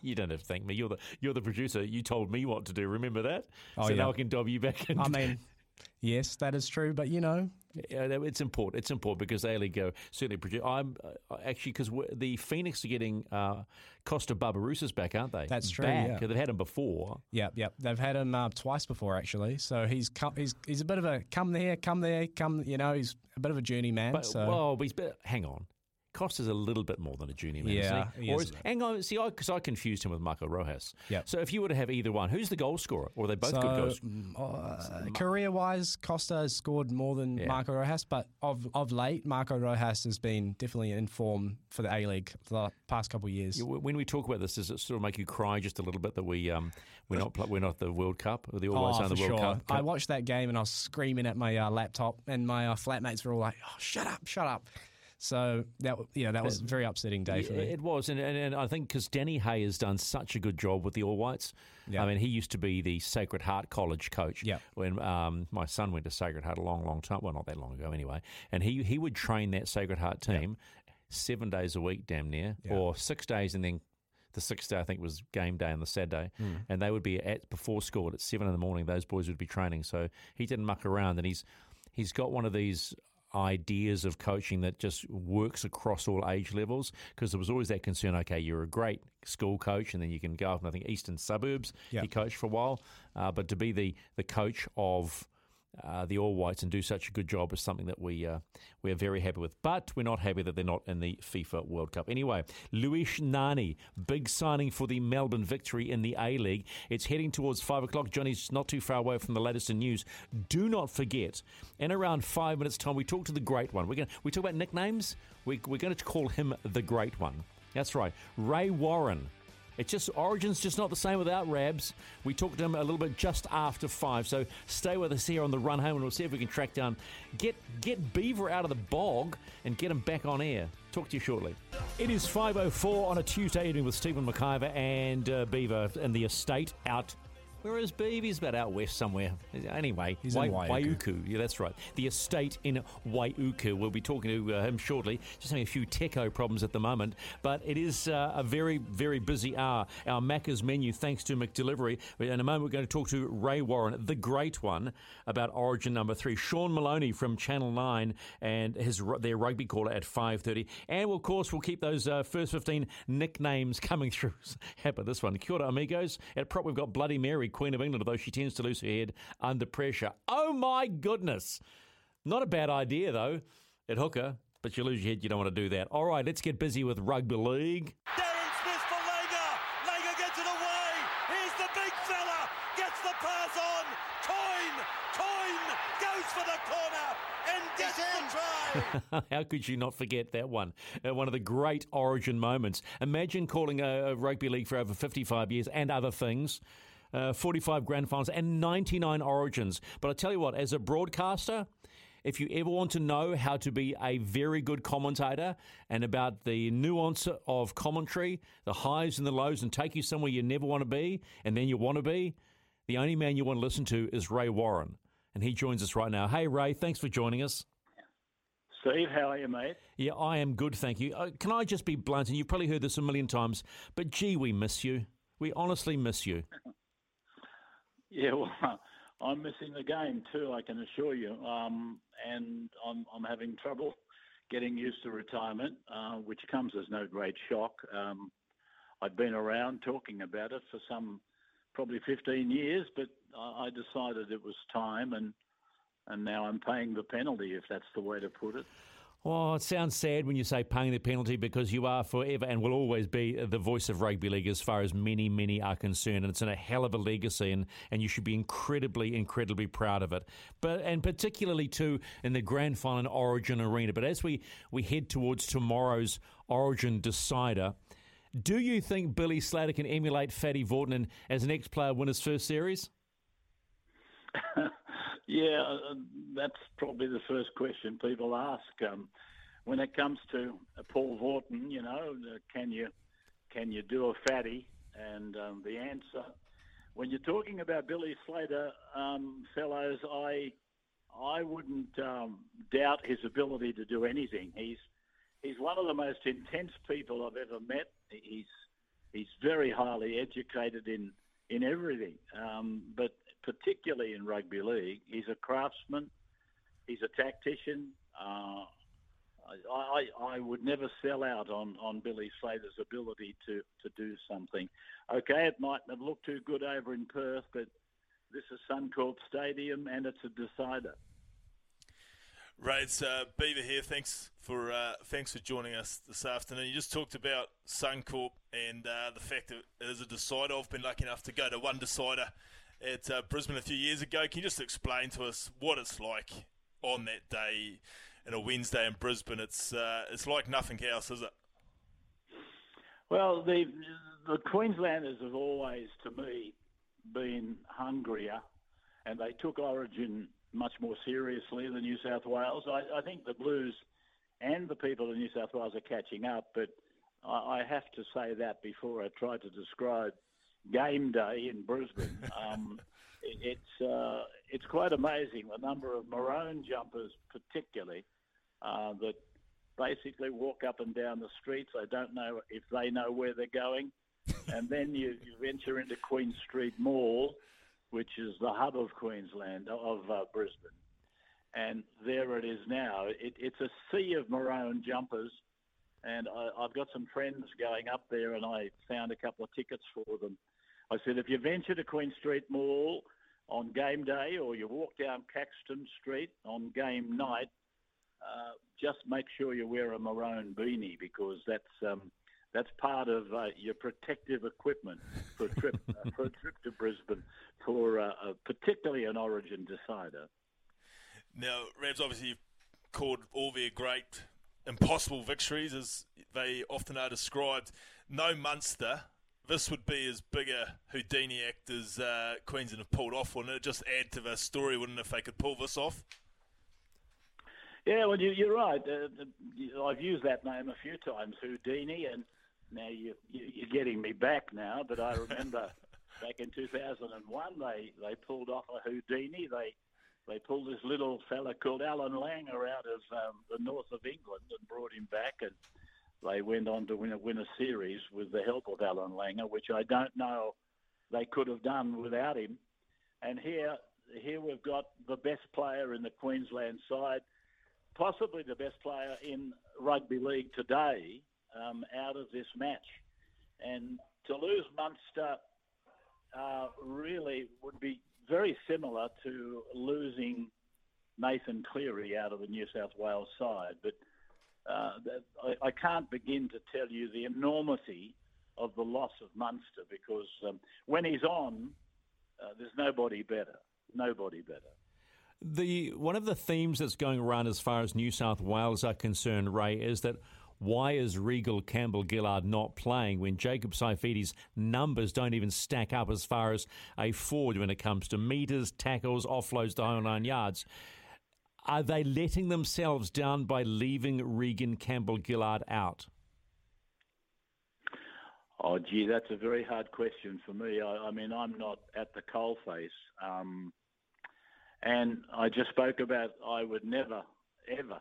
You don't have to thank me. You're the producer. You told me what to do. Remember that? Now I can dob you back. Yes, that is true, but it's important. It's important because they only go certainly produce. I'm actually because the Phoenix are getting Costa Barbarousa's back, aren't they? That's true. Back. Yeah. They've had him before. Yep. They've had him twice before actually. So he's a bit of a come there. He's a bit of a journeyman. But, so well, hang on. Costa's a little bit more than a journeyman. Yeah, isn't he? Hang on, see, because I confused him with Marco Rojas. Yep. So if you were to have either one, who's the goal scorer? Or are they both good goals? Career-wise, Costa has scored more than Marco Rojas, but of late, Marco Rojas has been definitely in form for the A-League for the past couple of years. When we talk about this, does it sort of make you cry just a little bit that we're not at the World Cup or the All Blacks aren't the World Cup? I watched that game and I was screaming at my laptop, and my flatmates were all like, "Oh, shut up." So that was a very upsetting day for me. It was, and I think because Danny Hay has done such a good job with the All Whites. Yep. I mean, he used to be the Sacred Heart College coach when my son went to Sacred Heart a long, long time. Well, not that long ago, anyway. And he would train that Sacred Heart team 7 days a week, damn near, or 6 days, and then the sixth day I think was game day and the Saturday, and they would be before school at 7 a.m. Those boys would be training, so he didn't muck around, and he's got one of these ideas of coaching that just works across all age levels, because there was always that concern, okay, you're a great school coach and then you can go up, and I think Eastern Suburbs, he coached for a while, but to be the coach of the All Whites and do such a good job is something that we're very happy with. But we're not happy that they're not in the FIFA World Cup. Anyway, Luis Nani, big signing for the Melbourne Victory in the A-League. It's heading towards 5 o'clock. Johnny's not too far away from the latest in news. Do not forget, in around 5 minutes' time, we talk to the Great One. We talk about nicknames. We're going to call him the Great One. That's right. Ray Warren. It's just Origin's just not the same without Rabs. We talked to him a little bit just after 5, so stay with us here on the run home, and we'll see if we can track down, get Beaver out of the bog and get him back on air. Talk to you shortly. It is 5:04 on a Tuesday evening with Stephen McIver and Beaver in the estate out Where is Beebe? He's about out west somewhere. Anyway, he's in Waiuku. Yeah, that's right. The estate in Waiuku. We'll be talking to him shortly. Just having a few techo problems at the moment, but it is a very, very busy hour. Our Macca's menu, thanks to McDelivery. In a moment, we're going to talk to Ray Warren, the great one, about Origin number 3. Sean Maloney from Channel 9 and their rugby caller at 5:30. And, of course, we'll keep those first 15 nicknames coming through. How about this one? Kia ora, amigos. At prop, we've got Bloody Mary, Queen of England, although she tends to lose her head under pressure. Oh, my goodness. Not a bad idea, though, at hooker, but you lose your head, you don't want to do that. All right, let's get busy with rugby league. Darren Smith for Langer. Langer gets it away. Here's the big fella. Gets the pass on. Coyne goes for the corner and gets the try. How could you not forget that one? One of the great Origin moments. Imagine calling a rugby league for over 55 years and other things. 45 grand finals and 99 Origins. But I tell you what, as a broadcaster, if you ever want to know how to be a very good commentator and about the nuance of commentary, the highs and the lows, and take you somewhere you never want to be and then you want to be, the only man you want to listen to is Ray Warren. And he joins us right now. Hey, Ray, thanks for joining us. Steve, how are you, mate? Yeah, I am good, thank you. Can I just be blunt? And you've probably heard this a million times, but gee, we miss you. We honestly miss you. Yeah, well, I'm missing the game too, I can assure you, and I'm having trouble getting used to retirement, which comes as no great shock. I've been around talking about it for probably 15 years, but I decided it was time, and now I'm paying the penalty, if that's the way to put it. Well, it sounds sad when you say paying the penalty, because you are forever and will always be the voice of rugby league as far as many, many are concerned. And it's in a hell of a legacy, and you should be incredibly, incredibly proud of it. But and particularly, too, in the grand final in Origin Arena. But as we head towards tomorrow's Origin decider, do you think Billy Slater can emulate Fatty Vaughton as an ex-player win his first series? Yeah, that's probably the first question people ask. When it comes to Paul Vaughton, you know, can you do a Fatty? And the answer, when you're talking about Billy Slater, fellows, I wouldn't doubt his ability to do anything. He's one of the most intense people I've ever met. He's very highly educated in everything, but particularly in rugby league. He's a craftsman. He's a tactician. I would never sell out on Billy Slater's ability to do something. Okay, it mightn't have looked too good over in Perth, but this is Suncorp Stadium, and it's a decider. Ray, it's Beaver here. Thanks for joining us this afternoon. You just talked about Suncorp and the fact that it is a decider. I've been lucky enough to go to one decider at Brisbane a few years ago. Can you just explain to us what it's like on that day and a Wednesday in Brisbane? It's like nothing else, is it? Well, the Queenslanders have always, to me, been hungrier, and they took Origin much more seriously than New South Wales. I think the Blues and the people in New South Wales are catching up, but I have to say that before I try to describe game day in Brisbane. It's quite amazing, the number of maroon jumpers particularly that basically walk up and down the streets. I don't know if they know where they're going. And then you venture into Queen Street Mall, which is the hub of Brisbane. And there it is now. It's a sea of maroon jumpers. And I've got some friends going up there, and I found a couple of tickets for them. I said, if you venture to Queen Street Mall on game day, or you walk down Caxton Street on game night, just make sure you wear a maroon beanie, because that's part of your protective equipment for a trip to Brisbane, for particularly an Origin decider. Now, Rabs, obviously you've called all their great impossible victories, as they often are described. No Munster. This would be as big a Houdini act as Queensland have pulled off, wouldn't it? Just add to their story, wouldn't it, if they could pull this off? Yeah, well, you're right. I've used that name a few times, Houdini, and now you're getting me back now, but I remember back in 2001, they pulled off a Houdini. They pulled this little fella called Alan Langer out of the north of England and brought him back, and they went on to win a series with the help of Alan Langer, which I don't know they could have done without him. And here we've got the best player in the Queensland side, possibly the best player in rugby league today, out of this match. And to lose Munster really would be very similar to losing Nathan Cleary out of the New South Wales side. But I can't begin to tell you the enormity of the loss of Munster, because when he's on, there's nobody better. Nobody better. One of the themes that's going around as far as New South Wales are concerned, Ray, is that why is Regal Campbell-Gillard not playing when Jacob Saifiti's numbers don't even stack up as far as a forward when it comes to metres, tackles, offloads, the whole 9 yards? Are they letting themselves down by leaving Regan Campbell-Gillard out? Oh, gee, that's a very hard question for me. I mean, I'm not at the coalface. And I just spoke about I would never, ever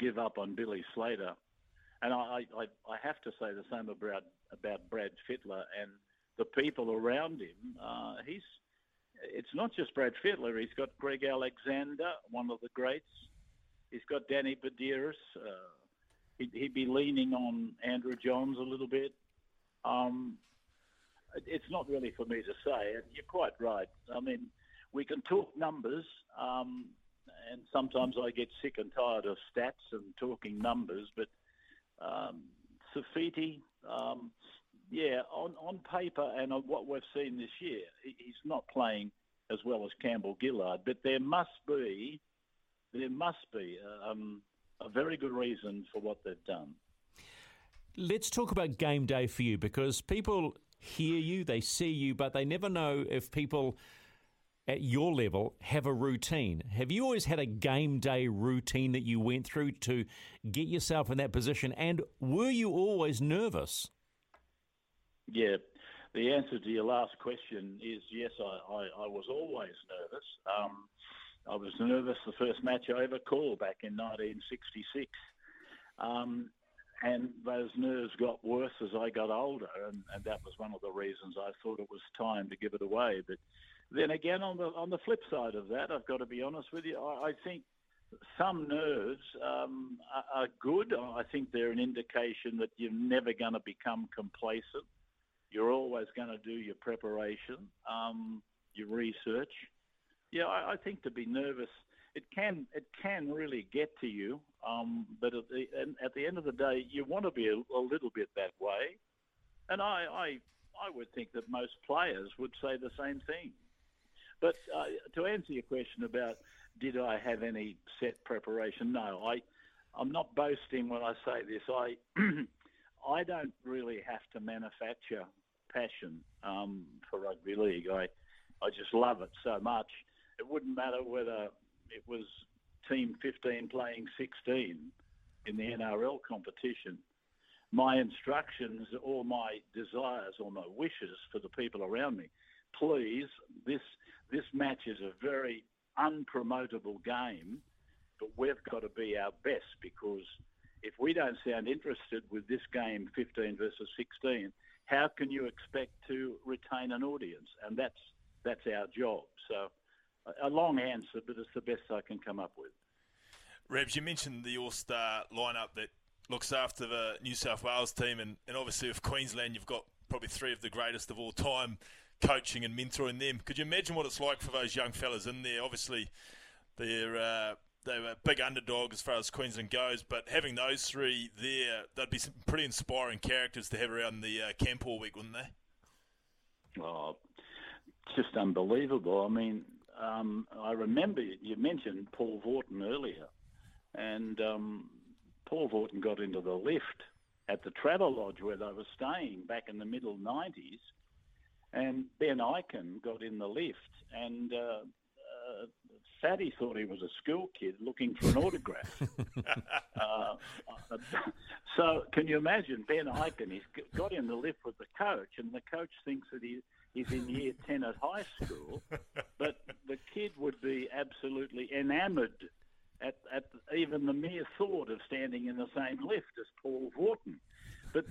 give up on Billy Slater. And I have to say the same about Brad Fittler and the people around him. It's not just Brad Fittler. He's got Greg Alexander, one of the greats. He's got Danny Badiris. He'd be leaning on Andrew Johns a little bit. It's not really for me to say. You're quite right. I mean, we can talk numbers, and sometimes I get sick and tired of stats and talking numbers, but Saifiti, on paper and on what we've seen this year, he's not playing as well as Campbell-Gillard, but there must be a very good reason for what they've done. Let's talk about game day for you, because people hear you, they see you, but they never know if people at your level have a routine. Have you always had a game day routine that you went through to get yourself in that position? And were you always nervous? Yeah, the answer to your last question is yes, I was always nervous. I was nervous the first match I ever called back in 1966. And those nerves got worse as I got older, and that was one of the reasons I thought it was time to give it away. But then again, on the flip side of that, I've got to be honest with you, I think some nerves are good. I think they're an indication that you're never going to become complacent. You're always going to do your preparation, your research. Yeah, I think to be nervous, it can really get to you, but at the end of the day, you want to be a little bit that way, and I would think that most players would say the same thing. But to answer your question about did I have any set preparation, no, I'm not boasting when I say this. I don't really have to manufacture passion for rugby league. I just love it so much. It wouldn't matter whether it was team 15 playing 16 in the NRL competition. My instructions or my desires or my wishes for the people around me, please, this match is a very unpromotable game, but we've got to be our best, because if we don't sound interested with this game, 15 versus 16, how can you expect to retain an audience? And that's our job. So a long answer, but it's the best I can come up with. Rebs, you mentioned the All-Star lineup that looks after the New South Wales team, and obviously with Queensland, you've got probably three of the greatest of all time coaching and mentoring them. Could you imagine what it's like for those young fellas in there? Obviously, they were a big underdog as far as Queensland goes, but having those three there, they'd be some pretty inspiring characters to have around the camp all week, wouldn't they? Oh, just unbelievable. I mean, I remember you mentioned Paul Vorton earlier, and Paul Vorton got into the lift at the Travelodge where they were staying back in the middle 90s, and Ben Eichen got in the lift, and Fatty thought he was a school kid looking for an autograph. So can you imagine Ben Eichen? He's got in the lift with the coach, and the coach thinks that he He's in year 10 at high school, but the kid would be absolutely enamoured at even the mere thought of standing in the same lift as Paul Vaughton. But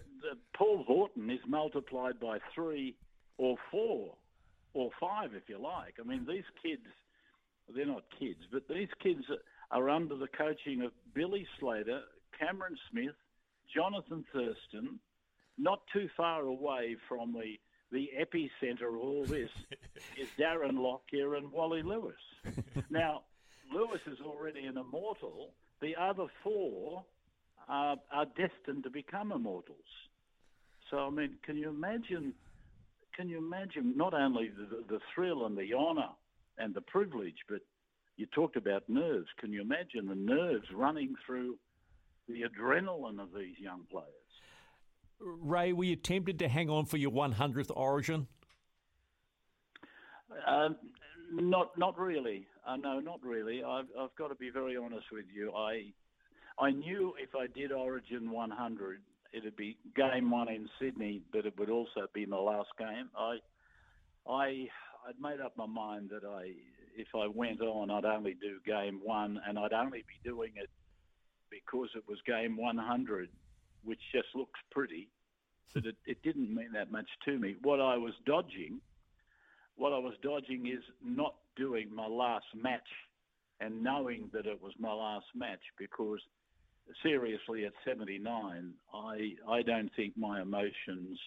Paul Vaughton is multiplied by 3 or 4 or 5, if you like. I mean, these kids, they're not kids, but these kids are under the coaching of Billy Slater, Cameron Smith, Jonathan Thurston, not too far away from the epicentre of all this is Darren Lockyer and Wally Lewis. Now, Lewis is already an immortal. The other 4 are destined to become immortals. So, I mean, can you imagine not only the thrill and the honour and the privilege, but you talked about nerves. Can you imagine the nerves running through the adrenaline of these young players? Ray, were you tempted to hang on for your 100th Origin? Not really. No, not really. I've got to be very honest with you. I knew if I did Origin 100, it'd be game 1 in Sydney, but it would also be my last game. I'd made up my mind that if I went on, I'd only do game 1, and I'd only be doing it because it was game 100. Which just looks pretty, but it didn't mean that much to me. What I was dodging is not doing my last match and knowing that it was my last match, because seriously, at 79, I don't think my emotions,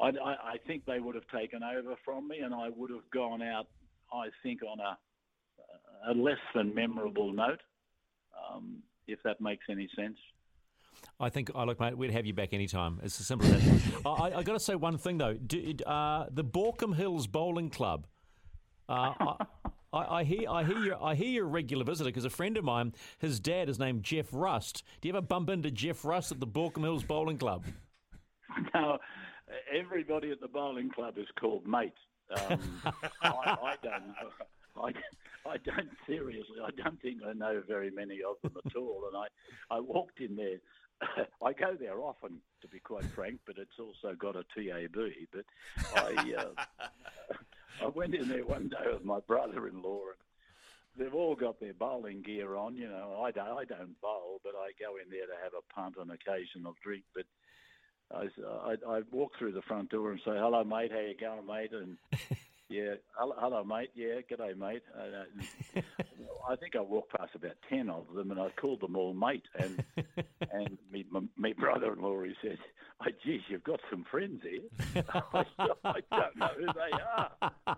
I think they would have taken over from me, and I would have gone out, I think, on a less than memorable note, if that makes any sense. I think, look, mate, we'd have you back anytime. It's as simple as that. I've got to say one thing, though. The Borkham Hills Bowling Club, I hear you're a regular visitor, because a friend of mine, his dad is named Jeff Rust. Do you ever bump into Jeff Rust at the Borkham Hills Bowling Club? No, everybody at the bowling club is called mate. I don't know. I don't think I know very many of them at all. And I walked in there. I go there often, to be quite frank, but it's also got a TAB. But I went in there one day with my brother-in-law, and they've all got their bowling gear on. You know, I don't bowl, but I go in there to have a punt on occasion of drink. But I walk through the front door and say, "Hello, mate. How you going, mate?" And yeah, hello, mate. Yeah, g'day, mate. I think I walked past about 10 of them, and I called them all mate. And me brother-in-law, he said, "Oh, geez, you've got some friends here." I don't know who they are. I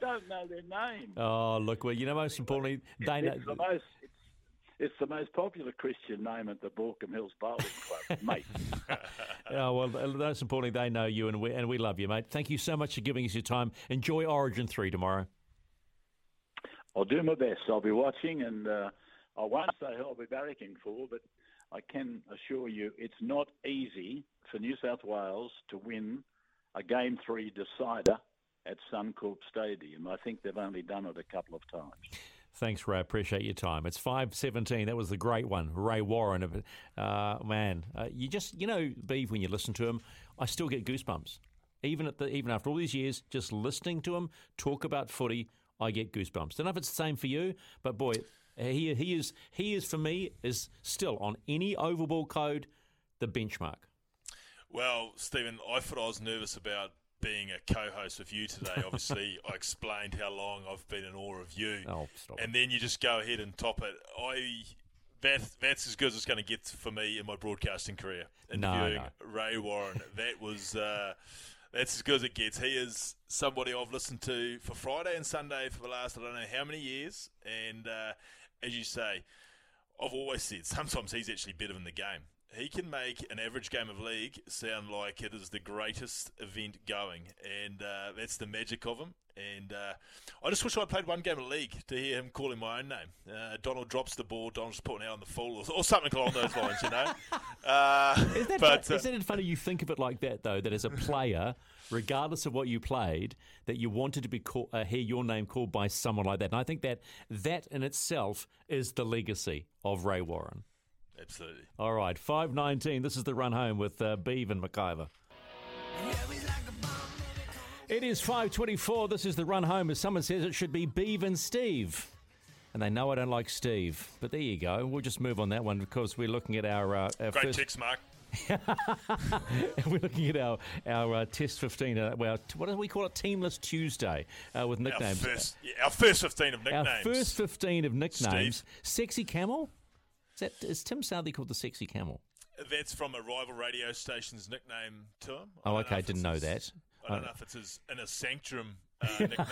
don't know their name. Oh, look, well, you know, most importantly, they know. It's the most popular Christian name at the Borkham Hills Bowling Club, mate. Oh, well, most importantly, they know you, and we love you, mate. Thank you so much for giving us your time. Enjoy Origin 3 tomorrow. I'll do my best. I'll be watching, and I won't say who I'll be barracking for, but I can assure you it's not easy for New South Wales to win a Game 3 decider at Suncorp Stadium. I think they've only done it a couple of times. Thanks, Ray. I appreciate your time. It's 5:17. That was the great one, Ray Warren. Beeve, when you listen to him, I still get goosebumps. Even after all these years, just listening to him talk about footy, I get goosebumps. Don't know if it's the same for you, but boy, he is for me, is still on any oval ball code the benchmark. Well, Stephen, I thought I was nervous about being a co-host with you today. Obviously, I explained how long I've been in awe of you. Oh, stop. And then you just go ahead and top it. That's as good as it's going to get for me in my broadcasting career. Interviewing Ray Warren, that was that's as good as it gets. He is somebody I've listened to for Friday and Sunday for the last I don't know how many years. And as you say, I've always said sometimes he's actually better than the game. He can make an average game of league sound like it is the greatest event going, and that's the magic of him. And I just wish I'd played one game of league to hear him calling my own name. Donald drops the ball, Donald's putting out on the full, or something along those lines, you know. Isn't it funny you think of it like that, though, that as a player, regardless of what you played, that you wanted to be hear your name called by someone like that? And I think that in itself is the legacy of Ray Warren. Absolutely. All right, 5:19. This is the run home with Beeve and McIver. It is 5:24. This is the run home. As someone says, it should be Beeve and Steve. And they know I don't like Steve. But there you go. We'll just move on that one because we're looking at our great first... text, Mark. We're looking at our Test 15. What do we call it? Teamless Tuesday with nicknames. Our first 15 of nicknames. Our first 15 of nicknames. Steve. Sexy Camel? Is Tim Southey called the Sexy Camel? That's from a rival radio station's nickname to him. Oh, okay. Didn't know that. I don't know if it's his inner sanctum nickname.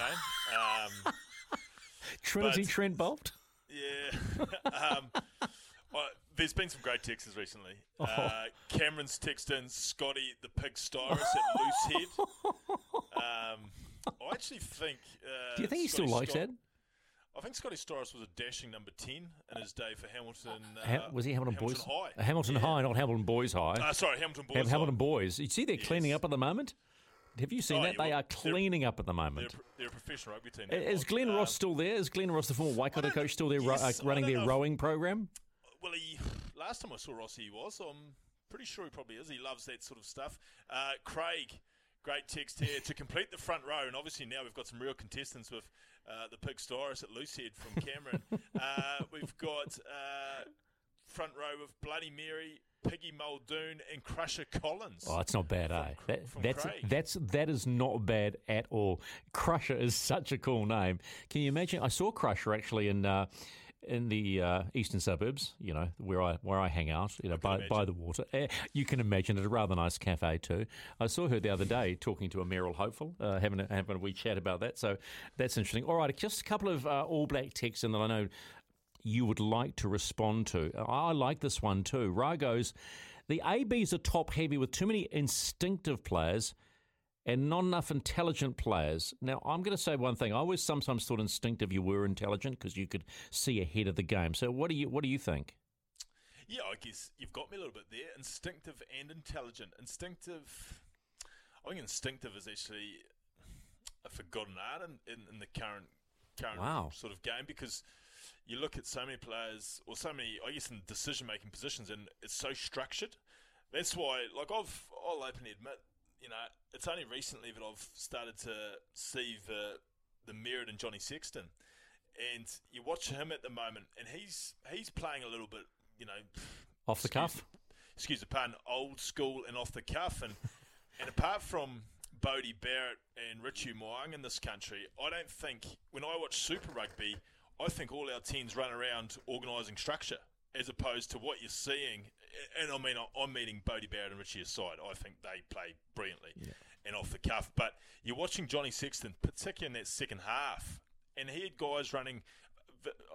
Trinity Trent Bolt? Yeah. Well, there's been some great texts recently. Cameron's text in Scotty the Pig Styrus at Loosehead. I actually think... do you think he still likes that? I think Scotty Styrus was a dashing number 10 in his day for Hamilton. Was he Hamilton Boys High? Hamilton High, not Hamilton Boys High. Sorry, Hamilton Boys High. Hamilton Boys. You see they're cleaning up at the moment? Have you seen that? Yeah, well, they are cleaning up at the moment. They're a professional rugby team. Is Glenn Ross still there? Is Glenn Ross, the former Waikato coach, still there running their rowing program? Well, last time I saw Ross, he was. So I'm pretty sure he probably is. He loves that sort of stuff. Craig, great text here. To complete the front row, and obviously now we've got some real contestants with the Pig Styrus at Loosehead from Cameron. We've got front row with Bloody Mary, Piggy Muldoon and Crusher Collins. Oh, that's not bad, eh? That is not bad at all. Crusher is such a cool name. Can you imagine? I saw Crusher actually in the Eastern Suburbs, you know, where I hang out, you know, by the water. You can imagine it. A rather nice cafe too. I saw her the other day talking to a mayoral hopeful, having a wee chat about that. So that's interesting. All right, just a couple of All Black texts, and then I know you would like to respond to. I like this one too. Ra goes, the ABs are top heavy with too many instinctive players and not enough intelligent players. Now, I'm going to say one thing. I always sometimes thought instinctive you were intelligent because you could see ahead of the game. So what do you think? Yeah, I guess you've got me a little bit there. Instinctive and intelligent. Instinctive, I think instinctive is actually a forgotten art in the current sort of game because you look at so many players, or so many, I guess, in decision-making positions, and it's so structured. That's why, like, I'll openly admit, you know, it's only recently that I've started to see the merit in Johnny Sexton. And you watch him at the moment, and he's playing a little bit, you know... off the cuff? Excuse the pun, old school and off the cuff. And apart from Bodie Barrett and Richu Moang in this country, I don't think, when I watch Super Rugby... I think all our teams run around organising structure as opposed to what you're seeing. And I mean, I'm meeting Bodie Barrett and Richie aside. I think they play brilliantly and off the cuff. But you're watching Johnny Sexton, particularly in that second half, and he had guys running.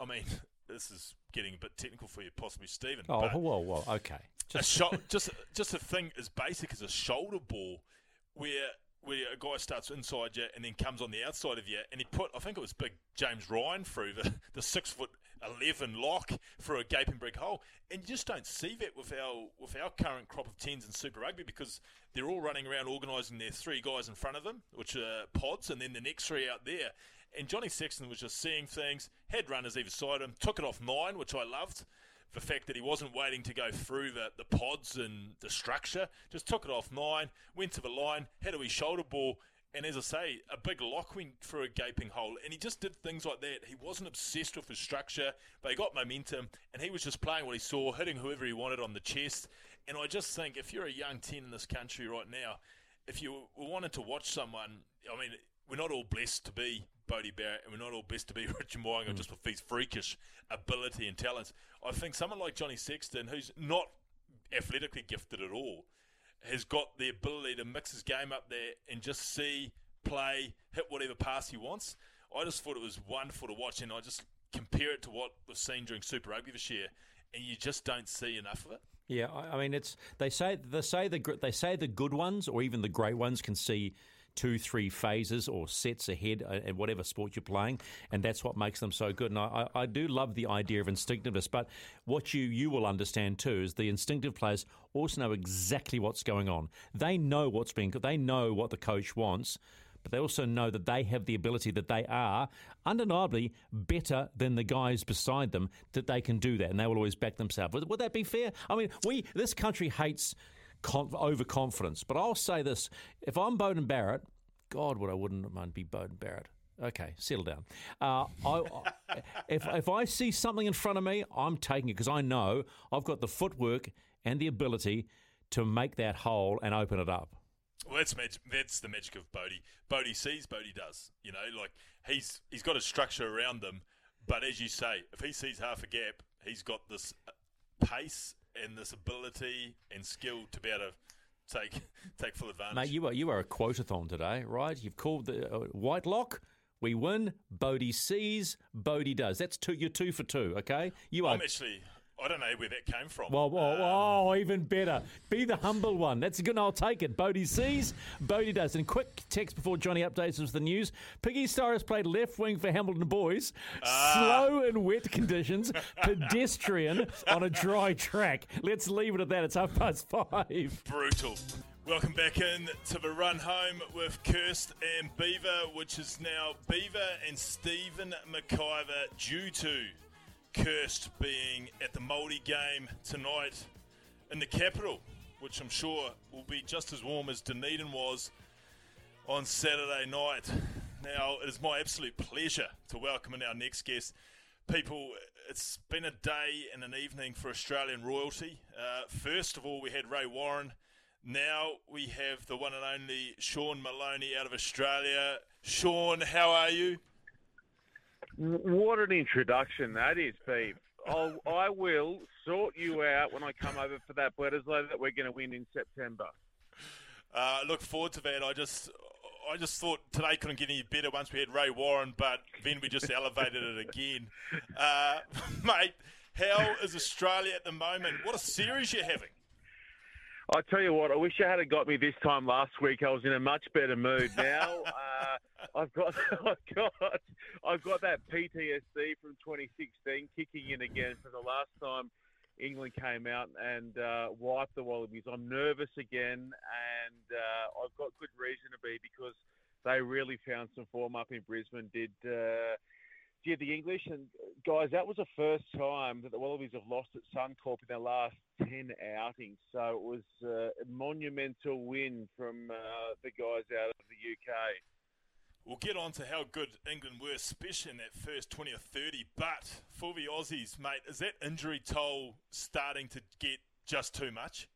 I mean, this is getting a bit technical for you, possibly, Stephen. Oh, whoa, okay. Just a thing as basic as a shoulder ball where a guy starts inside you and then comes on the outside of you, and he put, I think it was big James Ryan through the 6'11" lock for a gaping brick hole, and you just don't see that with our current crop of tens in Super Rugby because they're all running around organising their three guys in front of them, which are pods, and then the next three out there. And Johnny Sexton was just seeing things, had runners either side of him, took it off 9, which I loved. The fact that he wasn't waiting to go through the pods and the structure, just took it off 9, went to the line, had a wee shoulder ball, and as I say, a big lock went through a gaping hole. And he just did things like that. He wasn't obsessed with his structure, but he got momentum, and he was just playing what he saw, hitting whoever he wanted on the chest. And I just think if you're a young 10 in this country right now, if you wanted to watch someone, I mean, we're not all blessed to be Bodie Barrett, and we're not all blessed to be Richard Moyingham just with these freakish ability and talents. I think someone like Johnny Sexton, who's not athletically gifted at all, has got the ability to mix his game up there and just see, play, hit whatever pass he wants. I just thought it was wonderful to watch, and I just compare it to what we've seen during Super Rugby this year, and you just don't see enough of it. Yeah, I mean, it's they say the good ones or even the great ones can see 2-3 phases or sets ahead in whatever sport you're playing, and that's what makes them so good. And I do love the idea of instinctiveness, but what you will understand too is the instinctive players also know exactly what's going on. They know what's being good. They know what the coach wants, but they also know that they have the ability that they are undeniably better than the guys beside them, that they can do that, and they will always back themselves. Would that be fair? I mean, this country hates overconfidence. But I'll say this, if I'm Bowden Barrett God, what I wouldn't mind be Bowden Barrett. Okay, settle down. If I see something in front of me, I'm taking it because I know I've got the footwork and the ability to make that hole and open it up. Well, that's the magic of Bodie. Bodie sees, Bodie does. You know, like he's got a structure around them, but as you say, if he sees half a gap, he's got this pace and this ability and skill to be able to take full advantage. Mate, you are a quotathon today, right? You've called the Whitelock. We win. Bodie sees. Bodie does. That's two. You're 2 for 2. Okay, you are. I'm actually. I don't know where that came from. Well, even better. Be the humble one. That's good. I'll take it. Bodie sees, Bodie does. And quick text before Johnny updates us the news. Piggy Starris played left wing for Hamilton Boys. Slow and wet conditions. Pedestrian on a dry track. Let's leave it at that. It's 5:30. Brutal. Welcome back in to the run home with Kirst and Beaver, which is now Beaver and Stephen McIver due to Kirst being at the Māori game tonight in the capital, which I'm sure will be just as warm as Dunedin was on Saturday night. Now, it is my absolute pleasure to welcome in our next guest. People, it's been a day and an evening for Australian royalty. First of all, we had Ray Warren. Now we have the one and only Sean Maloney out of Australia. Sean, how are you? What an introduction that is, Pete. I will sort you out when I come over for that Bledisloe that we're going to win in September. I look forward to that. I just thought today couldn't get any better once we had Ray Warren, but then we just elevated it again. Mate, how is Australia at the moment? What a series you're having. I tell you what, I wish you had got me this time last week. I was in a much better mood. Now I've got that PTSD from 2016 kicking in again for the last time England came out and wiped the Wallabies. I'm nervous again, and I've got good reason to be because they really found some form up in Brisbane. Did the English, and guys, that was the first time that the Wallabies have lost at Suncorp in their last 10 outings. So it was a monumental win from the guys out of the UK. We'll get on to how good England were, especially in that first 20 or 30. But for the Aussies, mate, is that injury toll starting to get just too much?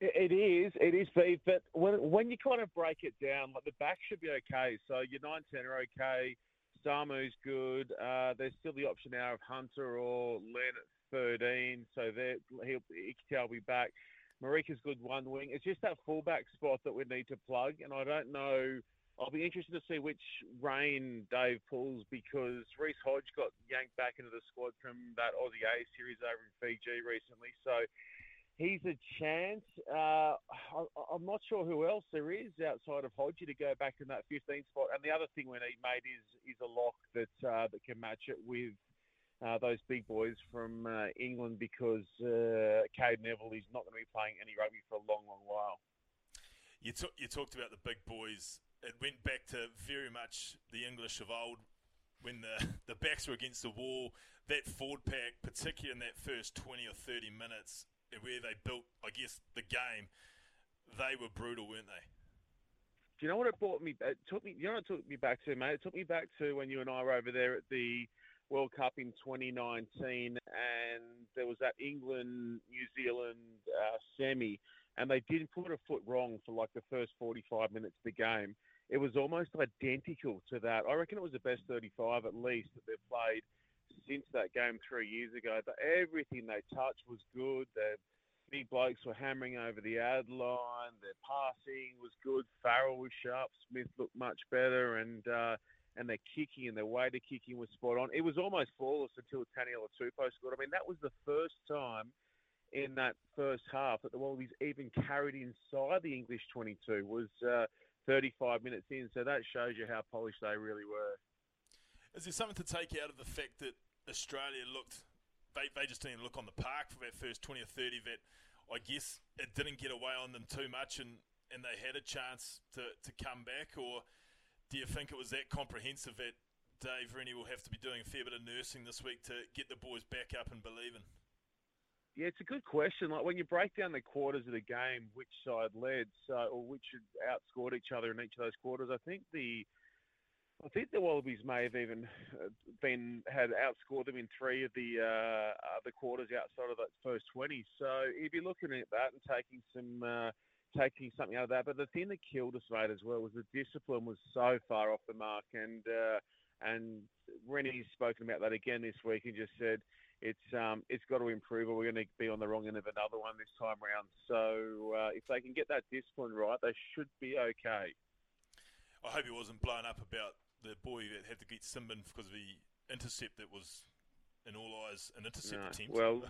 It is, Pete. But when you kind of break it down, like the back should be okay. So your 9-10 are okay. Samu's good. There's still the option now of Hunter or Len at 13, so he'll be back. Marika's good one wing. It's just that fullback spot that we need to plug, and I don't know. I'll be interested to see which rein Dave pulls because Reece Hodge got yanked back into the squad from that Aussie A series over in Fiji recently, so he's a chance. I'm not sure who else there is outside of Hodgie to go back in that 15 spot. And the other thing we need, mate, is a lock that can match it with those big boys from England because Cade Neville is not going to be playing any rugby for a long, long while. You talked about the big boys. It went back to very much the English of old when the backs were against the wall. That forward pack, particularly in that first 20 or 30 minutes, where they built, I guess, the game, they were brutal, weren't they? Do you know what it took me back to, mate? It took me back to when you and I were over there at the World Cup in 2019 and there was that England-New Zealand semi and they didn't put a foot wrong for like the first 45 minutes of the game. It was almost identical to that. I reckon it was the best 35 at least that they've played since that game 3 years ago. But everything they touched was good. Their big blokes were hammering over the ad line. Their passing was good. Farrell was sharp. Smith looked much better. And their kicking and their way to kicking was spot on. It was almost flawless until Taniela Tupou scored. I mean, that was the first time in that first half that the Wallabies even carried inside the English 22 was 35 minutes in. So that shows you how polished they really were. Is there something to take out of the fact that Australia looked, they just didn't look on the park for that first 20 or 30, that I guess it didn't get away on them too much and they had a chance to come back? Or do you think it was that comprehensive that Dave Rennie will have to be doing a fair bit of nursing this week to get the boys back up and believing? Yeah, it's a good question. Like when you break down the quarters of the game, which side led, or which outscored each other in each of those quarters, I think the Wallabies may have even had outscored them in three of the quarters outside of that first 20. So you'd be looking at that and taking something out of that. But the thing that killed us, mate, as well was the discipline was so far off the mark. And Rennie's spoken about that again this week and just said it's got to improve or we're going to be on the wrong end of another one this time round. So if they can get that discipline right, they should be okay. I hope he wasn't blown up about the boy that had to get Simbin because of the intercept that was in all eyes an intercept attempt. Well,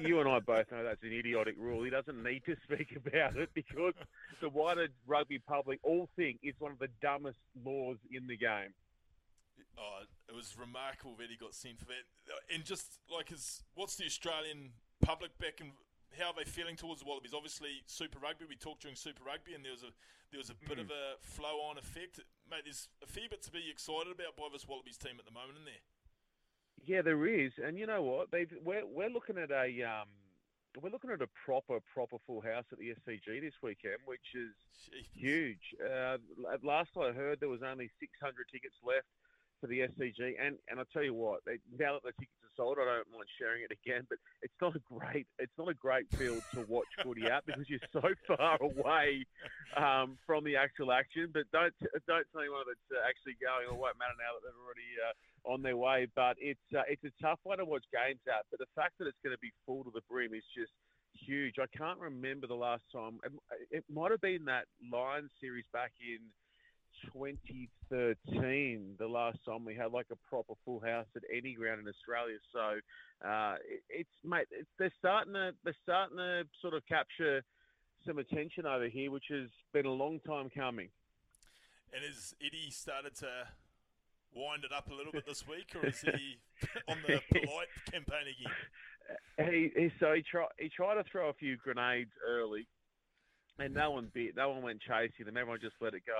you and I both know that's an idiotic rule. He doesn't need to speak about it because the wider rugby public all think it's one of the dumbest laws in the game. Oh, it was remarkable that he got sent for that. And just like what's the Australian public back in? How are they feeling towards the Wallabies? Obviously, Super Rugby. We talked during Super Rugby, and there was a bit of a flow-on effect. Mate, there's a fair bit to be excited about by this Wallabies team at the moment, isn't there? Yeah, there is. And you know what? We're looking at a proper full house at the SCG this weekend, which is huge. Last I heard, there was only 600 tickets left for the SCG, and I tell you what, now that the tickets are sold, I don't mind sharing it again. But it's not a great field to watch footy at because you're so far away from the actual action. But don't tell anyone that's actually going. It won't matter now that they're already on their way. But it's a tough one to watch games at. But the fact that it's going to be full to the brim is just huge. I can't remember the last time. It might have been that Lions series back in 2013, the last time we had like a proper full house at any ground in Australia. So they're starting to sort of capture some attention over here, which has been a long time coming. And has Eddie started to wind it up a little bit this week, or is he on the polite campaign again? He tried to throw a few grenades early, and no one went chasing them. Everyone just let it go.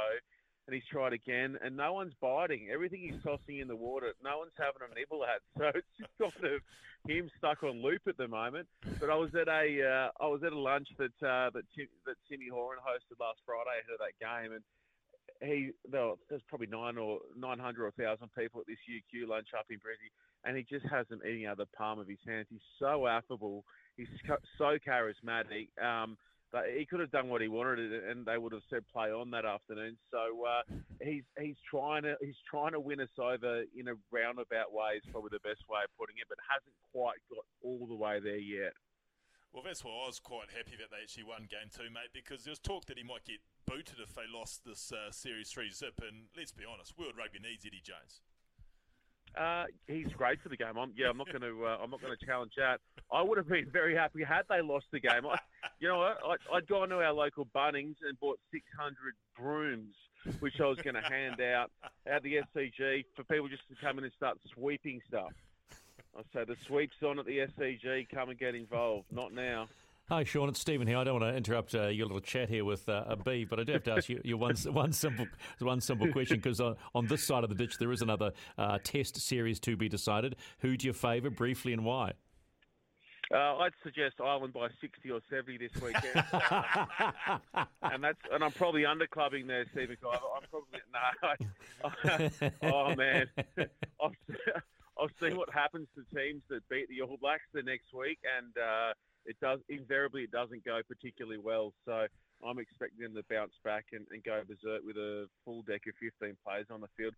And he's tried again, and no one's biting. Everything he's tossing in the water, no one's having a nibble at. So it's just kind of him stuck on loop at the moment. But I was at a lunch that Timmy Horan hosted last Friday ahead of that game, and there's probably 900 or 1,000 people at this UQ lunch up in Brizzy, and he just has them eating out of the palm of his hands. He's so affable, he's so charismatic. He could have done what he wanted, and they would have said play on that afternoon. So he's trying to win us over in a roundabout way is probably the best way of putting it, but hasn't quite got all the way there yet. Well, that's why I was quite happy that they actually won Game 2, mate, because there was talk that he might get booted if they lost this Series 3 zip, and let's be honest, World Rugby needs Eddie Jones. He's great for the game. I'm not going to challenge that. I would have been very happy had they lost the game. I'd gone to our local Bunnings and bought 600 brooms, which I was going to hand out at the SCG for people just to come in and start sweeping stuff. I say the sweep's on at the SCG. Come and get involved. Not now. Hi, Sean. It's Stephen here. I don't want to interrupt your little chat here with Abhi, but I do have to ask you one simple question, because on this side of the ditch there is another Test series to be decided. Who do you favour briefly and why? I'd suggest Ireland by 60 or 70 this weekend, and I'm probably underclubbing there, Stephen. Oh man. I've seen what happens to teams that beat the All Blacks the next week, and it doesn't go particularly well. So I'm expecting them to bounce back and go berserk with a full deck of 15 players on the field.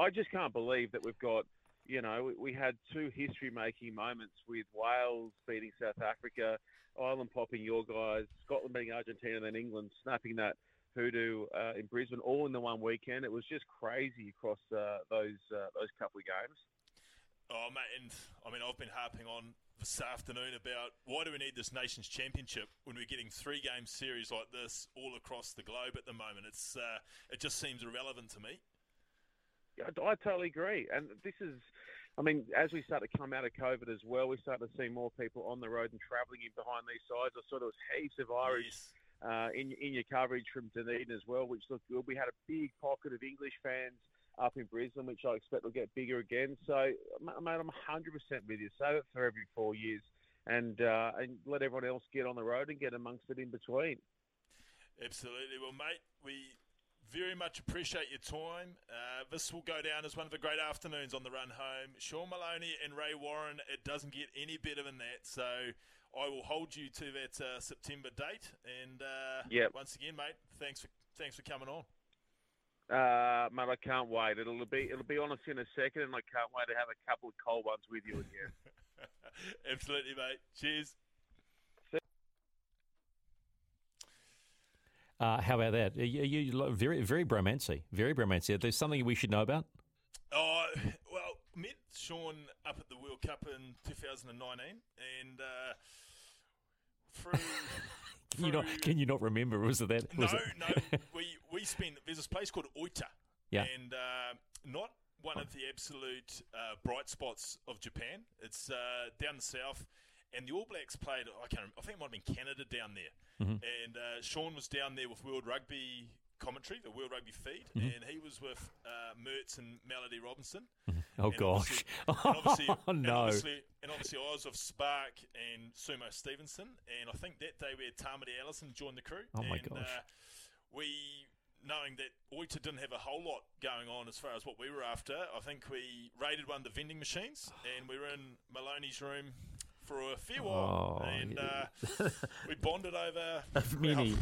I just can't believe that we've got, we had two history-making moments with Wales beating South Africa, Ireland popping your guys, Scotland beating Argentina, and then England snapping that hoodoo in Brisbane, all in the one weekend. It was just crazy across those couple of games. Oh, mate, and I've been harping on this afternoon about why do we need this Nations Championship when we're getting three-game series like this all across the globe at the moment. It's it just seems irrelevant to me. Yeah, I totally agree. And this is, as we start to come out of COVID as well, we start to see more people on the road and travelling in behind these sides. I saw there was heaps of Irish in your coverage from Dunedin as well, which looked good. We had a big pocket of English fans up in Brisbane, which I expect will get bigger again. So, mate, I'm 100% with you. Save it for every 4 years and let everyone else get on the road and get amongst it in between. Absolutely. Well, mate, we very much appreciate your time. This will go down as one of the great afternoons on the run home. Sean Maloney and Ray Warren, it doesn't get any better than that. So I will hold you to that September date. And once again, mate, thanks for coming on. Mate, I can't wait. It'll be on us in a second, and I can't wait to have a couple of cold ones with you again. Absolutely, mate. Cheers. How about that? Are you very, very bromancy. Very bromancy. There's something we should know about? Oh, well, met Sean up at the World Cup in 2019, and through... Can you not remember? Was it that? No. We spent... There's this place called Oita. Yeah. And not one of the absolute bright spots of Japan. It's down the south. And the All Blacks played... I think it might have been Canada down there. Mm-hmm. And Sean was down there with World Rugby commentary, the World Rugby feed. Mm-hmm. And he was with Mertz and Melody Robinson. Oh, and gosh. Obviously, I was with Spark and Sumo Stevenson. And I think that day we had Tamari Allison join the crew. Oh, my gosh. We... knowing that Oita didn't have a whole lot going on as far as what we were after, I think we raided one of the vending machines and we were in Maloney's room for a fair while. We bonded over... Many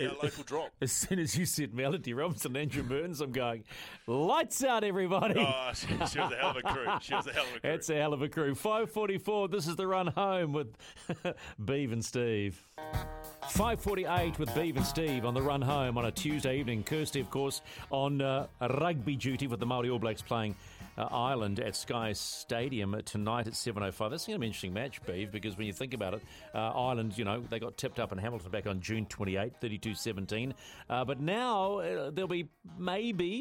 a local drop. As soon as you said Melody Robinson and Andrew Burns, I'm going, lights out, everybody. Oh, she was a hell of a crew. That's a hell of a crew. 5:44, this is the run home with Beav and Steve. 5:48 with Beav and Steve on the run home on a Tuesday evening. Kirsty, of course, on rugby duty with the Māori All Blacks playing Ireland at Sky Stadium tonight at 7:05. That's going to be an interesting match, Beav, because when you think about it, Ireland, they got tipped up in Hamilton back on June 28, 32-17. But now there'll be maybe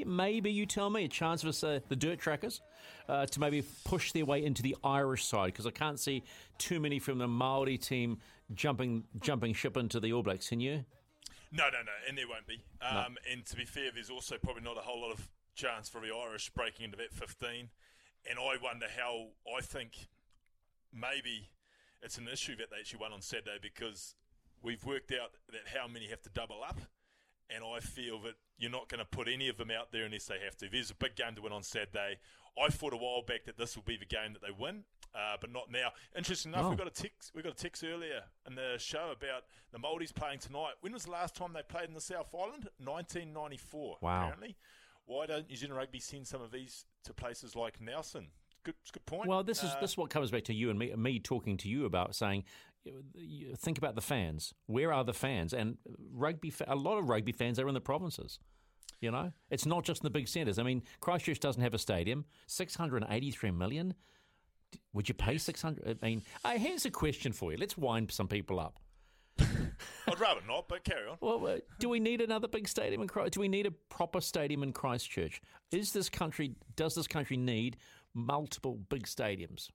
you tell me, a chance for the Dirt Trackers to maybe push their way into the Irish side, because I can't see too many from the Māori team jumping ship into the All Blacks, can you? No, and there won't be. No. And to be fair, there's also probably not a whole lot of chance for the Irish breaking into that 15. And I wonder how, I think maybe it's an issue that they actually won on Saturday, because we've worked out that how many have to double up, and I feel that you're not going to put any of them out there unless they have to. There's a big game to win on Saturday. I thought a while back that this will be the game that they win, but not now. Interesting enough, we got a text earlier in the show about the Māoris playing tonight. When was the last time they played in the South Island? 1994, wow. Apparently. Why don't New Zealand Rugby send some of these to places like Nelson? Good point. Well, this is what comes back to you and me talking to you about saying, think about the fans. Where are the fans? And rugby, a lot of rugby fans are in the provinces. It's not just in the big centres. I mean, Christchurch doesn't have a stadium. 683 million. Would you pay 600? I mean, here's a question for you. Let's wind some people up. I'd rather not, but carry on. Well, do we need another big stadium in Christchurch? Do we need a proper stadium in Christchurch? Does this country need multiple big stadiums?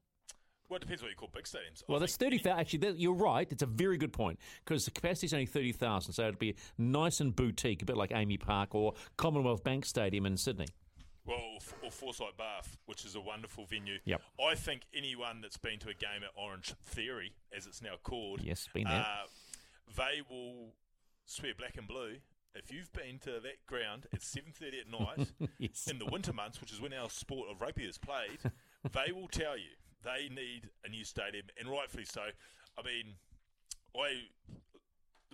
Well, it depends what you call big stadiums. Well, that's 30,000. Actually, you're right. It's a very good point, because the capacity is only 30,000, so it'd be nice and boutique, a bit like Amy Park or Commonwealth Bank Stadium in Sydney. Well, or Forsyth Bath, which is a wonderful venue. Yep. I think anyone that's been to a game at Orange Theory, as it's now called, yes, been there. They will swear black and blue if you've been to that ground at 7:30 at night yes. in the winter months, which is when our sport of rugby is played. They will tell you they need a new stadium, and rightfully so. I mean,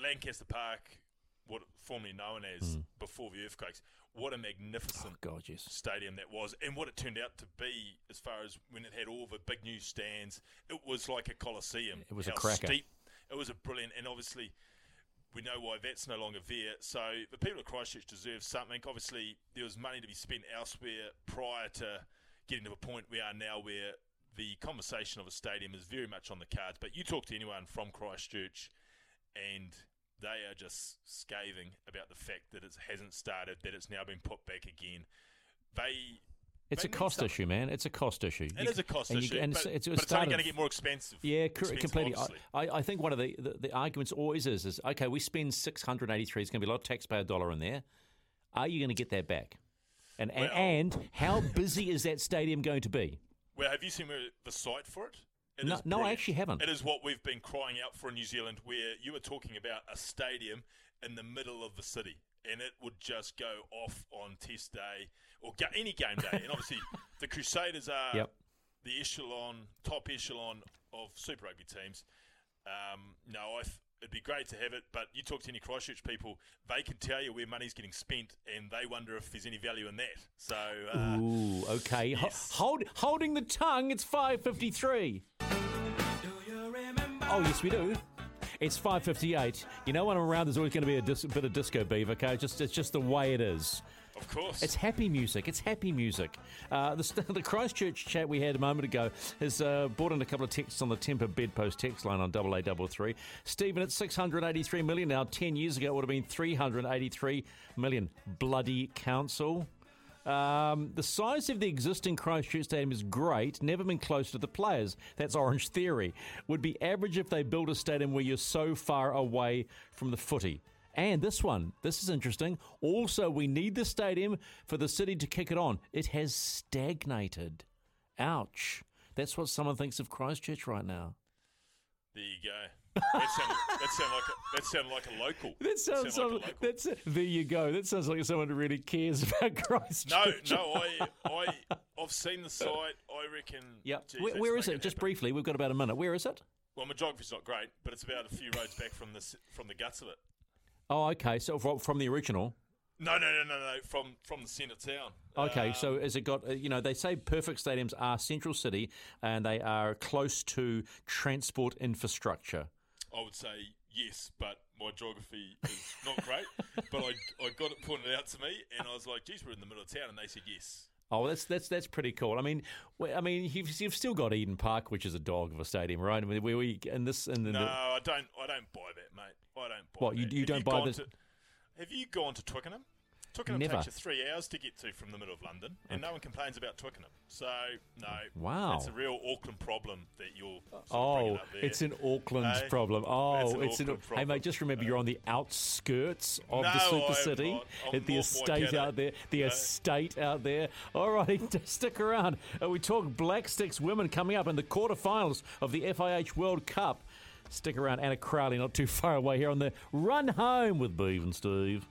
Lancaster Park, what formerly known as before the earthquakes, what a magnificent stadium that was, and what it turned out to be as far as when it had all the big new stands. It was like a coliseum. It was a cracker. It was a brilliant, and obviously we know why that's no longer there. So the people of Christchurch deserve something. Obviously, there was money to be spent elsewhere prior to getting to the point we are now, where the conversation of a stadium is very much on the cards. But you talk to anyone from Christchurch, and they are just scathing about the fact that it hasn't started, that it's now been put back again. It's a cost issue, man. It's a cost issue. But it's only going to get more expensive. Yeah, completely. I think one of the arguments always is, okay, we spend 683. It's going to be a lot of taxpayer dollar in there. Are you going to get that back? And how busy is that stadium going to be? Well, have you seen the site for it? No, I actually haven't. It is what we've been crying out for in New Zealand, where you were talking about a stadium in the middle of the city, and it would just go off on test day or any game day. And obviously the Crusaders are the top echelon of Super Rugby teams. It'd be great to have it, but you talk to any Christchurch people, they can tell you where money's getting spent, and they wonder if there's any value in that. So, ooh, okay. Yes. Holding the tongue, it's 5:53. Oh, yes, we do. It's 5:58. You know, when I'm around, there's always going to be a bit of disco beef, okay? It's just the way it is. Of course. It's happy music. It's happy music. The Christchurch chat we had a moment ago has brought in a couple of texts on the Temper Bedpost text line on 8833. Stephen, it's 683 million now. 10 years ago, it would have been 383 million. Bloody council. The size of the existing Christchurch Stadium is great. Never been close to the players. That's Orange Theory. Would be average if they built a stadium where you're so far away from the footy. And this is interesting. Also, we need the stadium for the city to kick it on. It has stagnated. Ouch. That's what someone thinks of Christchurch right now. There you go. That sounds like a local. There you go. That sounds like someone who really cares about Christchurch. I've seen the site. I reckon. Yeah. Where is it? Just briefly. We've got about a minute. Where is it? Well, my geography's not great, but it's about a few roads back from the guts of it. Oh, okay. So from the original. No. From the centre town. Okay. So has it got? You know, they say perfect stadiums are central city, and they are close to transport infrastructure. I would say yes, but my geography is not great. But I got it pointed out to me, and I was like, "Geez, we're in the middle of town," and they said yes. Oh, that's pretty cool. I mean, you've still got Eden Park, which is a dog of a stadium, right? I mean, I don't buy that, mate. I don't buy. What that. You don't buy this? Have you gone to Twickenham? Twickenham Never. Takes you 3 hours to get to from the middle of London, and no one complains about Twickenham. So, no. Wow. It's a real Auckland problem that you're bringing up there. It's an Auckland's problem. Oh, it's an Auckland problem. Hey, mate, just remember you're on the outskirts of the super city. The estate out there. All right, stick around. We talk Blacksticks women coming up in the quarterfinals of the FIH World Cup. Stick around. Anna Crowley, not too far away here on the Run Home with Beeve and Steve.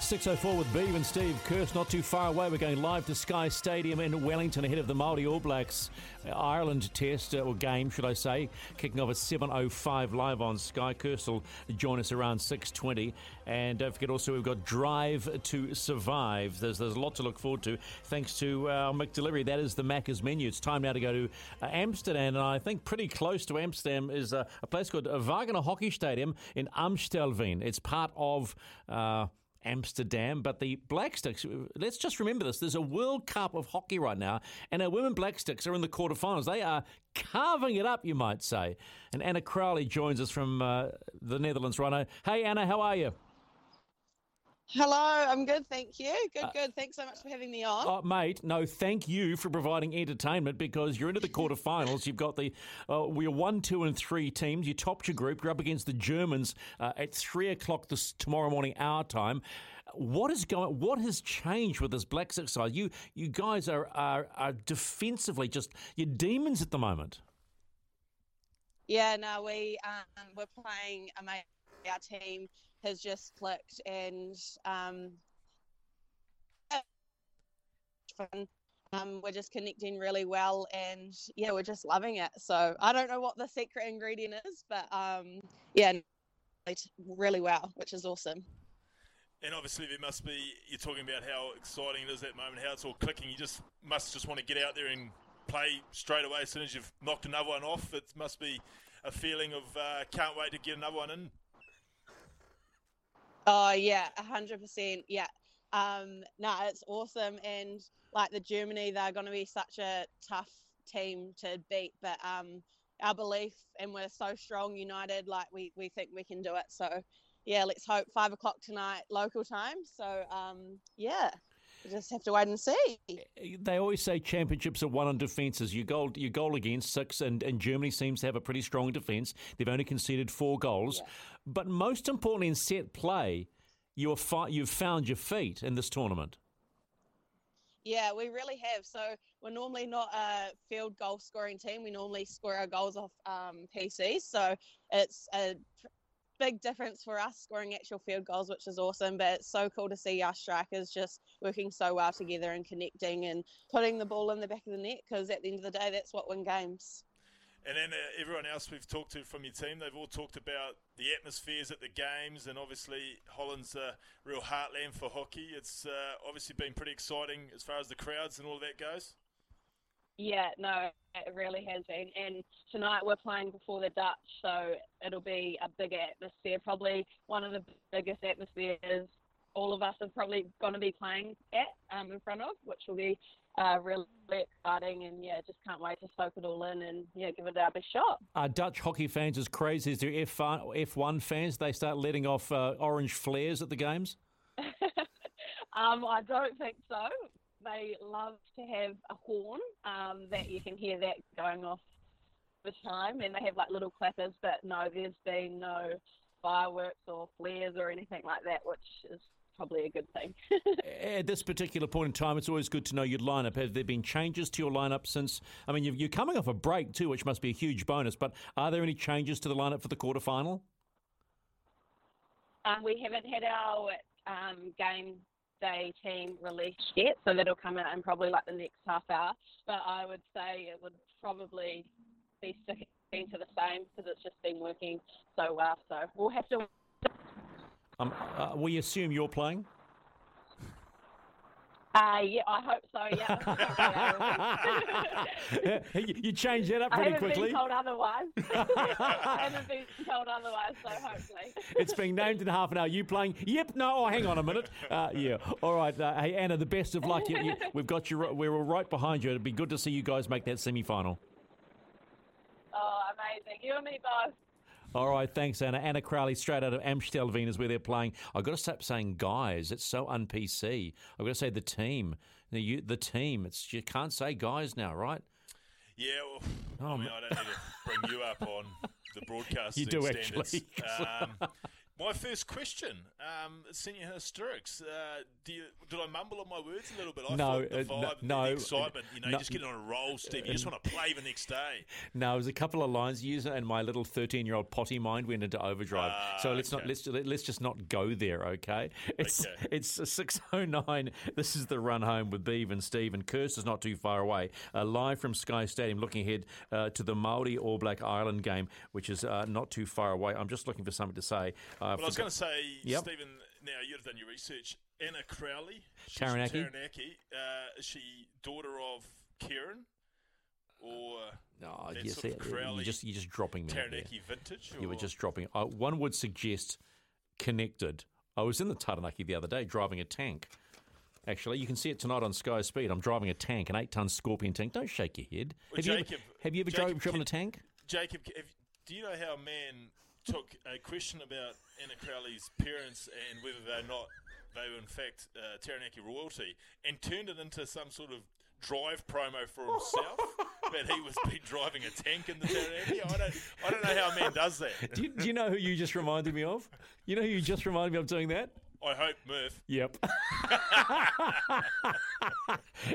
6:04 with Beeve and Steve. Kirst not too far away. We're going live to Sky Stadium in Wellington ahead of the Māori All Blacks Ireland test, or game, should I say. Kicking off at 7:05 live on Sky. Kirst will join us around 6:20. And don't forget also we've got Drive to Survive. There's a lot to look forward to thanks to McDelivery. That is the Macca's menu. It's time now to go to Amsterdam. And I think pretty close to Amsterdam is a place called Wagener Hockey Stadium in Amstelveen. It's part of... Amsterdam, but the Blacksticks, let's just remember this, there's a World Cup of hockey right now, and our women Blacksticks are in the quarterfinals. They are carving it up, you might say. And Anna Crowley joins us from the Netherlands right now. Hey Anna, how are you? Hello, I'm good, thank you. Good. Thanks so much for having me on. Mate, no, thank you for providing entertainment, because you're into the quarterfinals. You've got the we're 1, 2, and 3 teams. You topped your group. You're up against the Germans at 3 o'clock tomorrow morning our time. What has changed with this Blacksticks side? You guys are defensively just you're demons at the moment. Yeah, no, we're playing amazing. Our team has just clicked, and we're just connecting really well, and yeah, we're just loving it. So I don't know what the secret ingredient is, but really well, which is awesome. And obviously there must be, you're talking about how exciting it is at the moment, how it's all clicking. You just must just want to get out there and play straight away as soon as you've knocked another one off. It must be a feeling of can't wait to get another one in. Oh, yeah, 100%. Yeah. No, it's awesome. And like the Germany, they're going to be such a tough team to beat. But our belief, and we're so strong, united, like we think we can do it. So, yeah, let's hope 5 o'clock tonight, local time. So, yeah. You just have to wait and see. They always say championships are won on defences. You goal against 6, and Germany seems to have a pretty strong defence. They've only conceded 4 goals. Yeah. But most importantly, in set play, you've found your feet in this tournament. Yeah, we really have. So we're normally not a field goal scoring team. We normally score our goals off PCs. So it's a big difference for us scoring actual field goals, which is awesome. But it's so cool to see our strikers just working so well together and connecting and putting the ball in the back of the net, because at the end of the day, that's what wins games. And then everyone else we've talked to from your team, they've all talked about the atmospheres at the games, and obviously Holland's a real heartland for hockey. It's obviously been pretty exciting as far as the crowds and all of that goes. Yeah, no, it really has been. And tonight we're playing before the Dutch, so it'll be a big atmosphere, probably one of the biggest atmospheres all of us are probably going to be playing at in front of, which will be really exciting. And yeah, just can't wait to soak it all in and yeah, give it our best shot. Are Dutch hockey fans as crazy as their F1 fans? They start letting off orange flares at the games? I don't think so. They love to have a horn that you can hear that going off the time, and they have like little clappers, but no, there's been no fireworks or flares or anything like that, which is probably a good thing. At this particular point in time, it's always good to know your lineup. Have there been changes to your lineup since? I mean, you're coming off a break too, which must be a huge bonus. But are there any changes to the lineup for the quarterfinal? We haven't had our game day team released yet, so that'll come out in probably like the next half hour. But I would say it would probably be sticking to the same, because it's just been working so well. So we'll have to. We assume you're playing? Yeah, I hope so, yeah. You changed that up pretty quickly. I haven't been told otherwise. So hopefully. It's being named in half an hour. You playing? Yep, no, oh, hang on a minute. Yeah, all right. Hey, Anna, the best of luck. We've got you. We're all right behind you. It'd be good to see you guys make that semi-final. Oh, amazing. You and me both. All right, thanks, Anna. Anna Crowley, straight out of Amstelveen is where they're playing. I've got to stop saying guys. It's so un-PC. I've got to say the team. The team. It's, you can't say guys now, right? Yeah, well, I mean, I don't need to bring you up on the broadcasting standards. You do, actually. My first question, senior hysterics. Did I mumble on my words a little bit? The excitement. You just get on a roll, Steve. You just want to play the next day. No, it was a couple of lines. And my little 13-year-old potty mind went into overdrive. So let's just not go there. Okay, it's 6:09. This is the run home with Beav and Steve, and Kirst is not too far away. Live from Sky Stadium, looking ahead to the Māori All Black Ireland game, which is not too far away. I'm just looking for something to say. I was going to say, yep. Stephen, now you've done your research. Anna Crowley, she's Taranaki. Is she daughter of Karen? Or Crowley? You're just dropping me. Taranaki vintage? You were just dropping. One would suggest connected. I was in the Taranaki the other day driving a tank. Actually, you can see it tonight on Sky Speed. I'm driving a tank, an 8-ton Scorpion tank. Don't shake your head. Well, have you ever driven a tank? Jacob, do you know how a man took a question about Anna Crowley's parents and whether or not they were in fact Taranaki royalty, and turned it into some sort of drive promo for himself that he was driving a tank in the Taranaki? I don't know how a man does that. Do you know who you just reminded me of? You know who you just reminded me of doing that? I hope, Murph. Yep.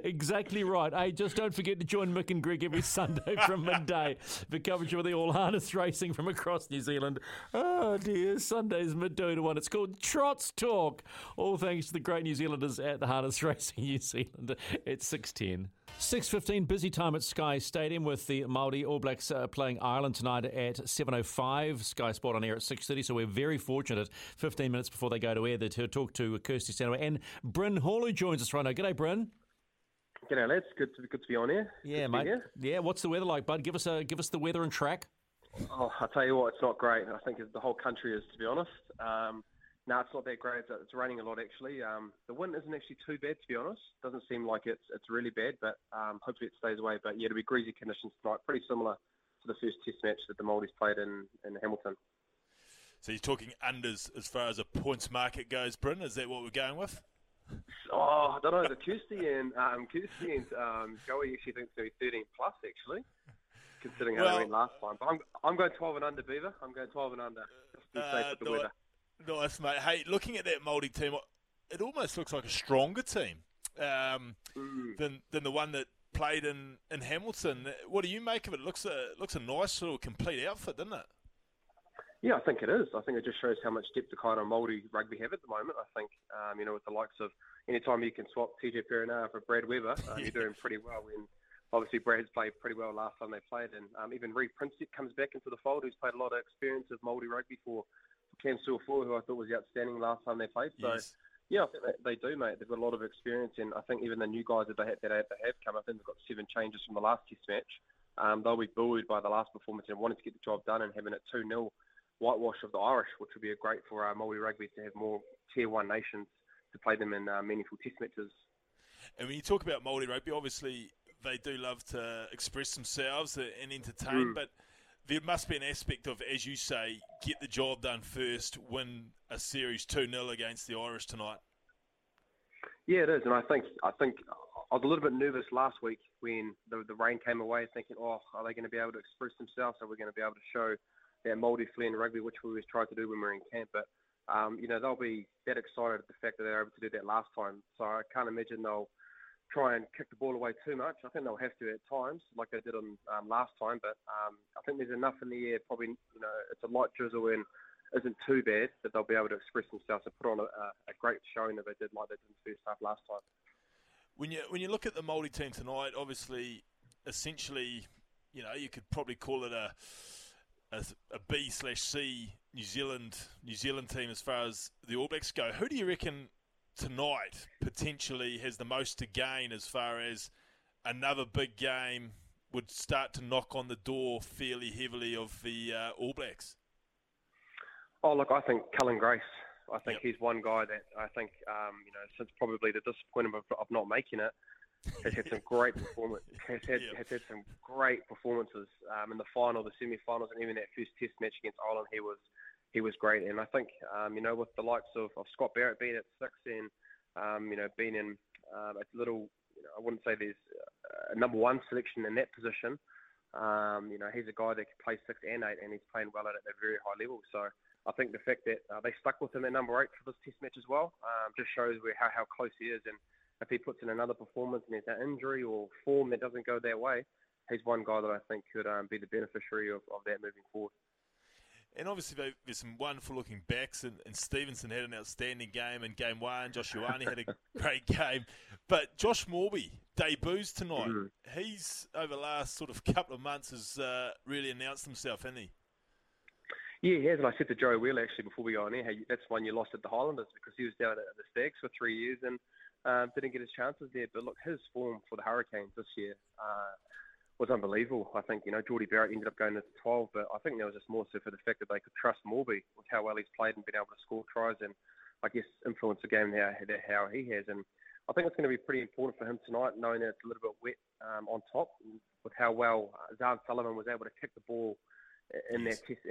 Exactly right. Hey, just don't forget to join Mick and Greg every Sunday from midday for coverage of the all-harness racing from across New Zealand. Oh, dear. Sunday's midday to one. It's called Trot's Talk. All thanks to the great New Zealanders at the Harness Racing New Zealand. It's 6:10. 6:15, busy time at Sky Stadium with the Māori All Blacks playing Ireland tonight at 7:05. Sky Sport on air at 6:30, so we're very fortunate. 15 minutes before they go to air to talk to Kirsty Stanaway. And Bryn Hall, who joins us right now. G'day, Bryn. G'day, lads. Good to be on air. Yeah, good, mate. Yeah, what's the weather like, bud? Give us the weather and track. Oh, I tell you what, it's not great. I think the whole country is, to be honest. No, it's not that great. It's raining a lot, actually. The wind isn't actually too bad, to be honest. Doesn't seem like it's really bad, but hopefully it stays away. But yeah, it'll be greasy conditions tonight. Pretty similar to the first test match that the Māoris played in Hamilton. So you're talking unders as far as a points market goes, Bryn. Is that what we're going with? Oh, I don't know. The Kirsty and Joey actually think it's going to be 13 plus, actually, considering how they went last time. But I'm going 12 and under, Beaver. I'm going 12 and under. Just to be safe with the weather. Nice, mate. Hey, looking at that Māori team, it almost looks like a stronger team than the one that played in Hamilton. What do you make of it? It looks a nice little complete outfit, doesn't it? Yeah, I think it is. I think it just shows how much depth the kind of Māori rugby have at the moment. I think, with the likes of any time you can swap TJ Perenara for Brad Weber, you're doing pretty well. And obviously Brad's played pretty well last time they played. And even Reid Prinsett comes back into the fold, who's played a lot of experience of Māori rugby for Cam Suafoa, who I thought was outstanding last time they played. So, yes. Yeah, I think they do, mate. They've got a lot of experience. And I think even the new guys that they have come, I think they've got 7 changes from the last test match. They'll be buoyed by the last performance and wanting to get the job done and having a 2-0 whitewash of the Irish, which would be great for our Māori rugby to have more Tier 1 nations to play them in meaningful test matches. And when you talk about Māori rugby, obviously they do love to express themselves and entertain, but there must be an aspect of, as you say, get the job done first, win a series 2-0 against the Irish tonight. Yeah, it is, and I think I was a little bit nervous last week when the rain came away, thinking, are they going to be able to express themselves? Are we going to be able to show that Māori flair in rugby, which we always try to do when we're in camp? But, they'll be that excited at the fact that they were able to do that last time. So I can't imagine they'll try and kick the ball away too much. I think they'll have to at times, like they did on last time. But I think there's enough in the air, probably, it's a light drizzle and isn't too bad, that they'll be able to express themselves and put on a great showing that they did like they did in the first half last time. When you look at the Māori team tonight, obviously, essentially, you could probably call it a B/C New Zealand team as far as the All Blacks go. Who do you reckon tonight potentially has the most to gain as far as another big game would start to knock on the door fairly heavily of the All Blacks? Oh, look, I think Cullen Grace. I think he's one guy that I think, since probably the disappointment of not making it, has had some great performances. Has had some great performances in the final, the semi-finals, and even that first Test match against Ireland. He was great, and I think with the likes of Scott Barrett being at 6 and being in a little, I wouldn't say there's a number one selection in that position. He's a guy that can play 6 and 8, and he's playing well at a very high level. So I think the fact that they stuck with him at number 8 for this test match as well just shows how close he is. And if he puts in another performance and there's an injury or form that doesn't go their way, he's one guy that I think could be the beneficiary of that moving forward. And obviously there's some wonderful-looking backs, and Stevenson had an outstanding game in Game 1. Josh Ioane had a great game. But Josh Morby debuts tonight. Mm-hmm. He's, over the last sort of couple of months, has really announced himself, hasn't he? Yeah, he has, and I said to Joe Wheeler actually before we go on air, hey, that's one you lost at the Highlanders because he was down at the Stags for 3 years and didn't get his chances there. But look, his form for the Hurricanes this year was unbelievable. I think, Geordie Barrett ended up going into 12, but I think that was just more so for the fact that they could trust Morby with how well he's played and been able to score tries and, I guess, influence the game how he has. And I think it's going to be pretty important for him tonight, knowing that it's a little bit wet on top, with how well Zahn Sullivan was able to kick the ball in that test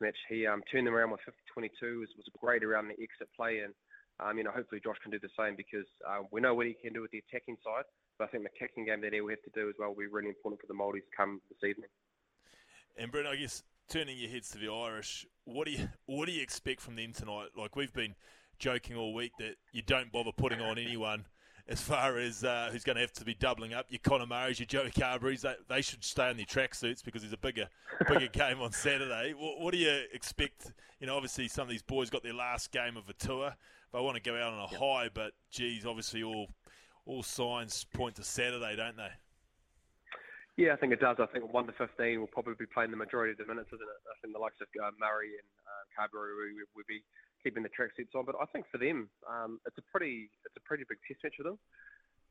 match. He turned them around with 50-22. It was great around the exit play, and hopefully Josh can do the same because we know what he can do with the attacking side, but I think the kicking game that he will have to do as well will be really important for the Māoris come this evening. And Brent, I guess turning your heads to the Irish, what do you expect from them tonight? Like, we've been joking all week that you don't bother putting on anyone as far as who's going to have to be doubling up. Your Conor Murrays, your Joey Carberries, they should stay in their tracksuits because there's a bigger game on Saturday. What do you expect? Obviously some of these boys got their last game of a tour. They want to go out on a high, but geez, obviously all signs point to Saturday, don't they? Yeah, I think it does. I think 1 to 15 will probably be playing the majority of the minutes, isn't it? I think the likes of Murray and Carberry will be keeping the tracksuits on, but I think for them, it's a pretty big test match for them,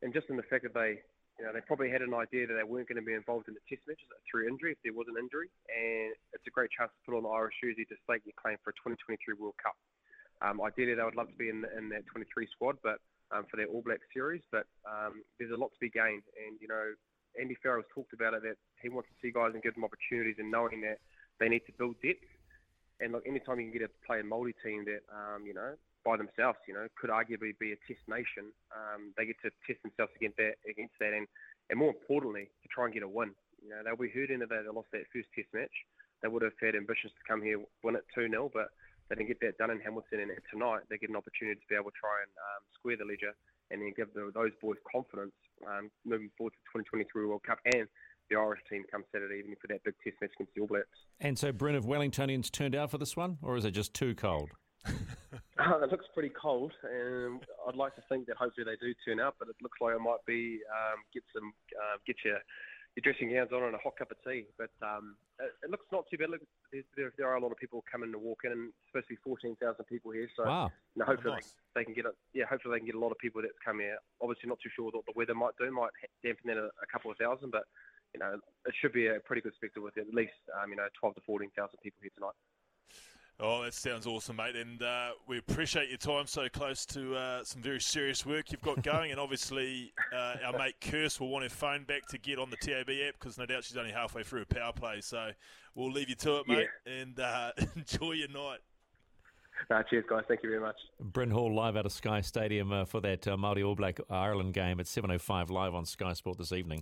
and just in the fact that they probably had an idea that they weren't going to be involved in the test matches through injury, if there was an injury, and it's a great chance to put on the Irish jersey to stake your claim for a 2023 World Cup. Ideally, they would love to be in that 23 squad, but for their All Black series, but there's a lot to be gained, and Andy Farrell's talked about it that he wants to see guys and give them opportunities, and knowing that they need to build depth. And look, any time you can get to play a Māori team that, by themselves, could arguably be a test nation, they get to test themselves against that, and more importantly, to try and get a win. They'll be hurting if they lost that first test match. They would have had ambitions to come here, win it 2-0, but they didn't get that done in Hamilton, and tonight they get an opportunity to be able to try and square the ledger and then give those boys confidence moving forward to 2023 World Cup and the Irish team come Saturday evening for that big test match against the All Blacks. And so, Bryn, have Wellingtonians turned out for this one, or is it just too cold? It looks pretty cold, and I'd like to think that hopefully they do turn out, but it looks like it might be get your dressing gowns on and a hot cup of tea. But it looks not too bad. Look, there are a lot of people coming to walk in, and supposed to be 14,000 people here. So wow. You know, hopefully nice. They can get it. Yeah, hopefully they can get a lot of people that's come here. Obviously, not too sure what the weather might do. Might dampen that a couple of thousand, but you know, it should be a pretty good spectacle with at least 12,000 to 14,000 people here tonight. Oh, that sounds awesome, mate. And we appreciate your time so close to some very serious work you've got going. And obviously, our mate Kirst will want her phone back to get on the TAB app because no doubt she's only halfway through a power play. So we'll leave you to it, mate, and enjoy your night. No, cheers, guys. Thank you very much. Bryn Hall live out of Sky Stadium for that Māori All Black Ireland game at 7:05 live on Sky Sport this evening.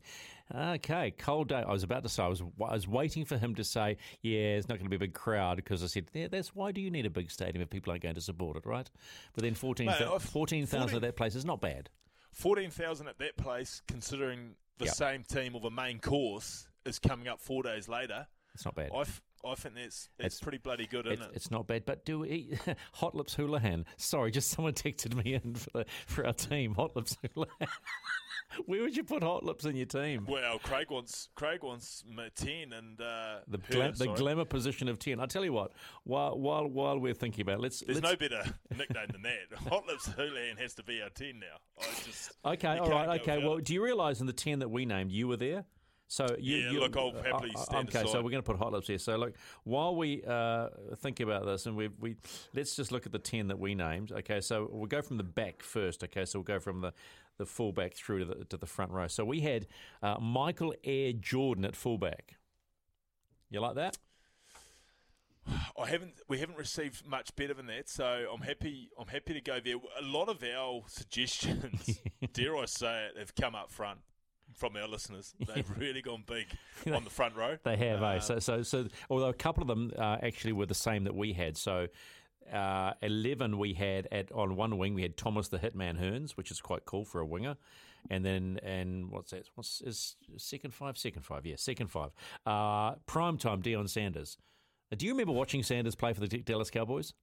Okay, cold day. I was about to say, I was waiting for him to say, yeah, it's not going to be a big crowd because I said, yeah, that's why do you need a big stadium if people aren't going to support it, right? But then 14,000 at that place is not bad. 14,000 at that place, considering the same team or the main course is coming up 4 days later. It's not bad. I think that's pretty bloody good, isn't it? It's not bad, but do we eat Hot Lips Houlihan? Sorry, just someone texted me in for our team. Hot Lips Houlihan. Where would you put Hot Lips in your team? Well, Craig wants 10 and the glamour position of 10. I tell you what, while we're thinking about, there's no better nickname than that. Hot Lips Houlihan has to be our 10 now. Okay. Well, do you realise in the 10 that we named, you were there? So I'll happily stand aside. Okay, so we're going to put Hot Lips here. So, look, while we think about this, and we let's just look at the 10 that we named. Okay, so we'll go from the back first. Okay, so we'll go from the fullback through to the front row. So we had Michael Air Jordan at fullback. You like that? We haven't received much better than that, so I'm happy to go there. A lot of our suggestions, dare I say it, have come up front. From our listeners, they've really gone big on the front row. They have, eh? So, although a couple of them actually were the same that we had. So, 11 we had on one wing. We had Thomas the Hitman Hearns, which is quite cool for a winger. And then, what's that? What's his second five? Second five. Primetime Deion Sanders. Do you remember watching Sanders play for the Dallas Cowboys?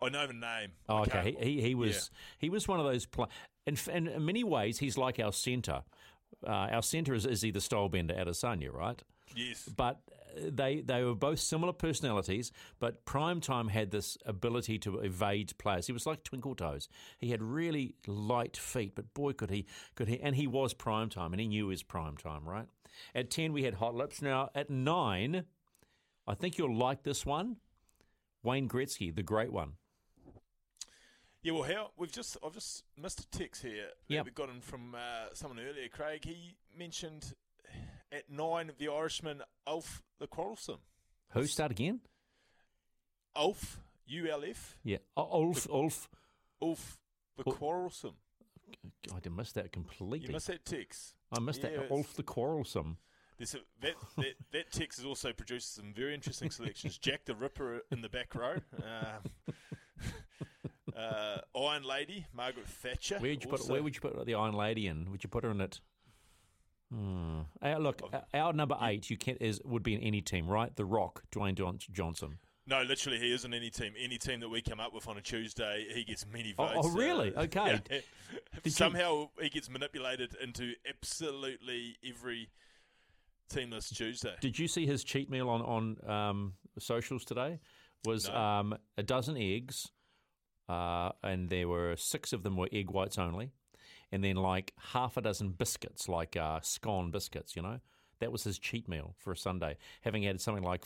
I know the name. Oh, okay. He was one of those players. And in many ways, he's like our centre. Our centre is Izzy the Stolebender out of Sanya, right? Yes. But they were both similar personalities, but Primetime had this ability to evade players. He was like Twinkle Toes. He had really light feet, but boy, could he. And he was Primetime, and he knew his Primetime, right? At 10, we had Hot Lips. Now, at 9, I think you'll like this one, Wayne Gretzky, the great one. Yeah, well, I've just missed a text here that we got in from someone earlier, Craig. He mentioned at 9 the Irishman Ulf the Quarrelsome. Who? Start again? Ulf, ULF. Yeah, Ulf the Quarrelsome. I didn't miss that completely. You missed that text. I missed that, Ulf the Quarrelsome. That text has also produced some very interesting selections. Jack the Ripper in the back row. Iron Lady, Margaret Thatcher. Where would you put the Iron Lady in? Would you put her in it? Look, our number 8 would be in any team, right? The Rock, Dwayne Johnson. No, literally, he isn't any team. Any team that we come up with on a Tuesday, he gets many votes. Oh really? Okay. Yeah. Somehow he gets manipulated into absolutely every team this Tuesday. Did you see his cheat meal on socials today? Was a dozen eggs. And there were 6 of them were egg whites only, and then like half a dozen biscuits, like scone biscuits, you know. That was his cheat meal for a Sunday, having had something like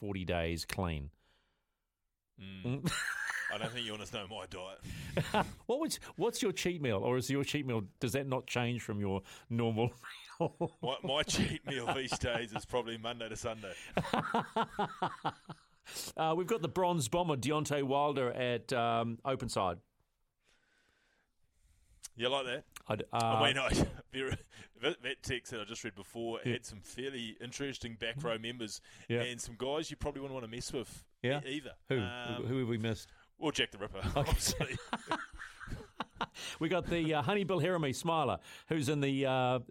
40 days clean. I don't think you want to know my diet. What's your cheat meal, or is your cheat meal, does that not change from your normal meal? my cheat meal these days is probably Monday to Sunday. We've got the bronze bomber, Deontay Wilder, at Openside. You like that? That text that I just read before had some fairly interesting back row members and some guys you probably wouldn't want to mess with either. Who have we missed? Well, Jack the Ripper, obviously. We got the Honey Bill Heremy Smiler, who's in the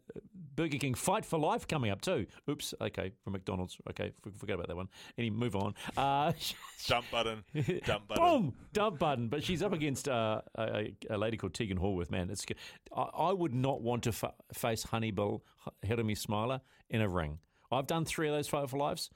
Burger King Fight for Life coming up too. Oops, okay, from McDonald's. Okay, forget about that one. Any move on. Dump button. Boom, dump button. But she's up against a lady called Tegan Horwath. Man, it's. I would not want to face Honey Bill Heremy Smiler in a ring. I've done 3 of those Fight for Lives.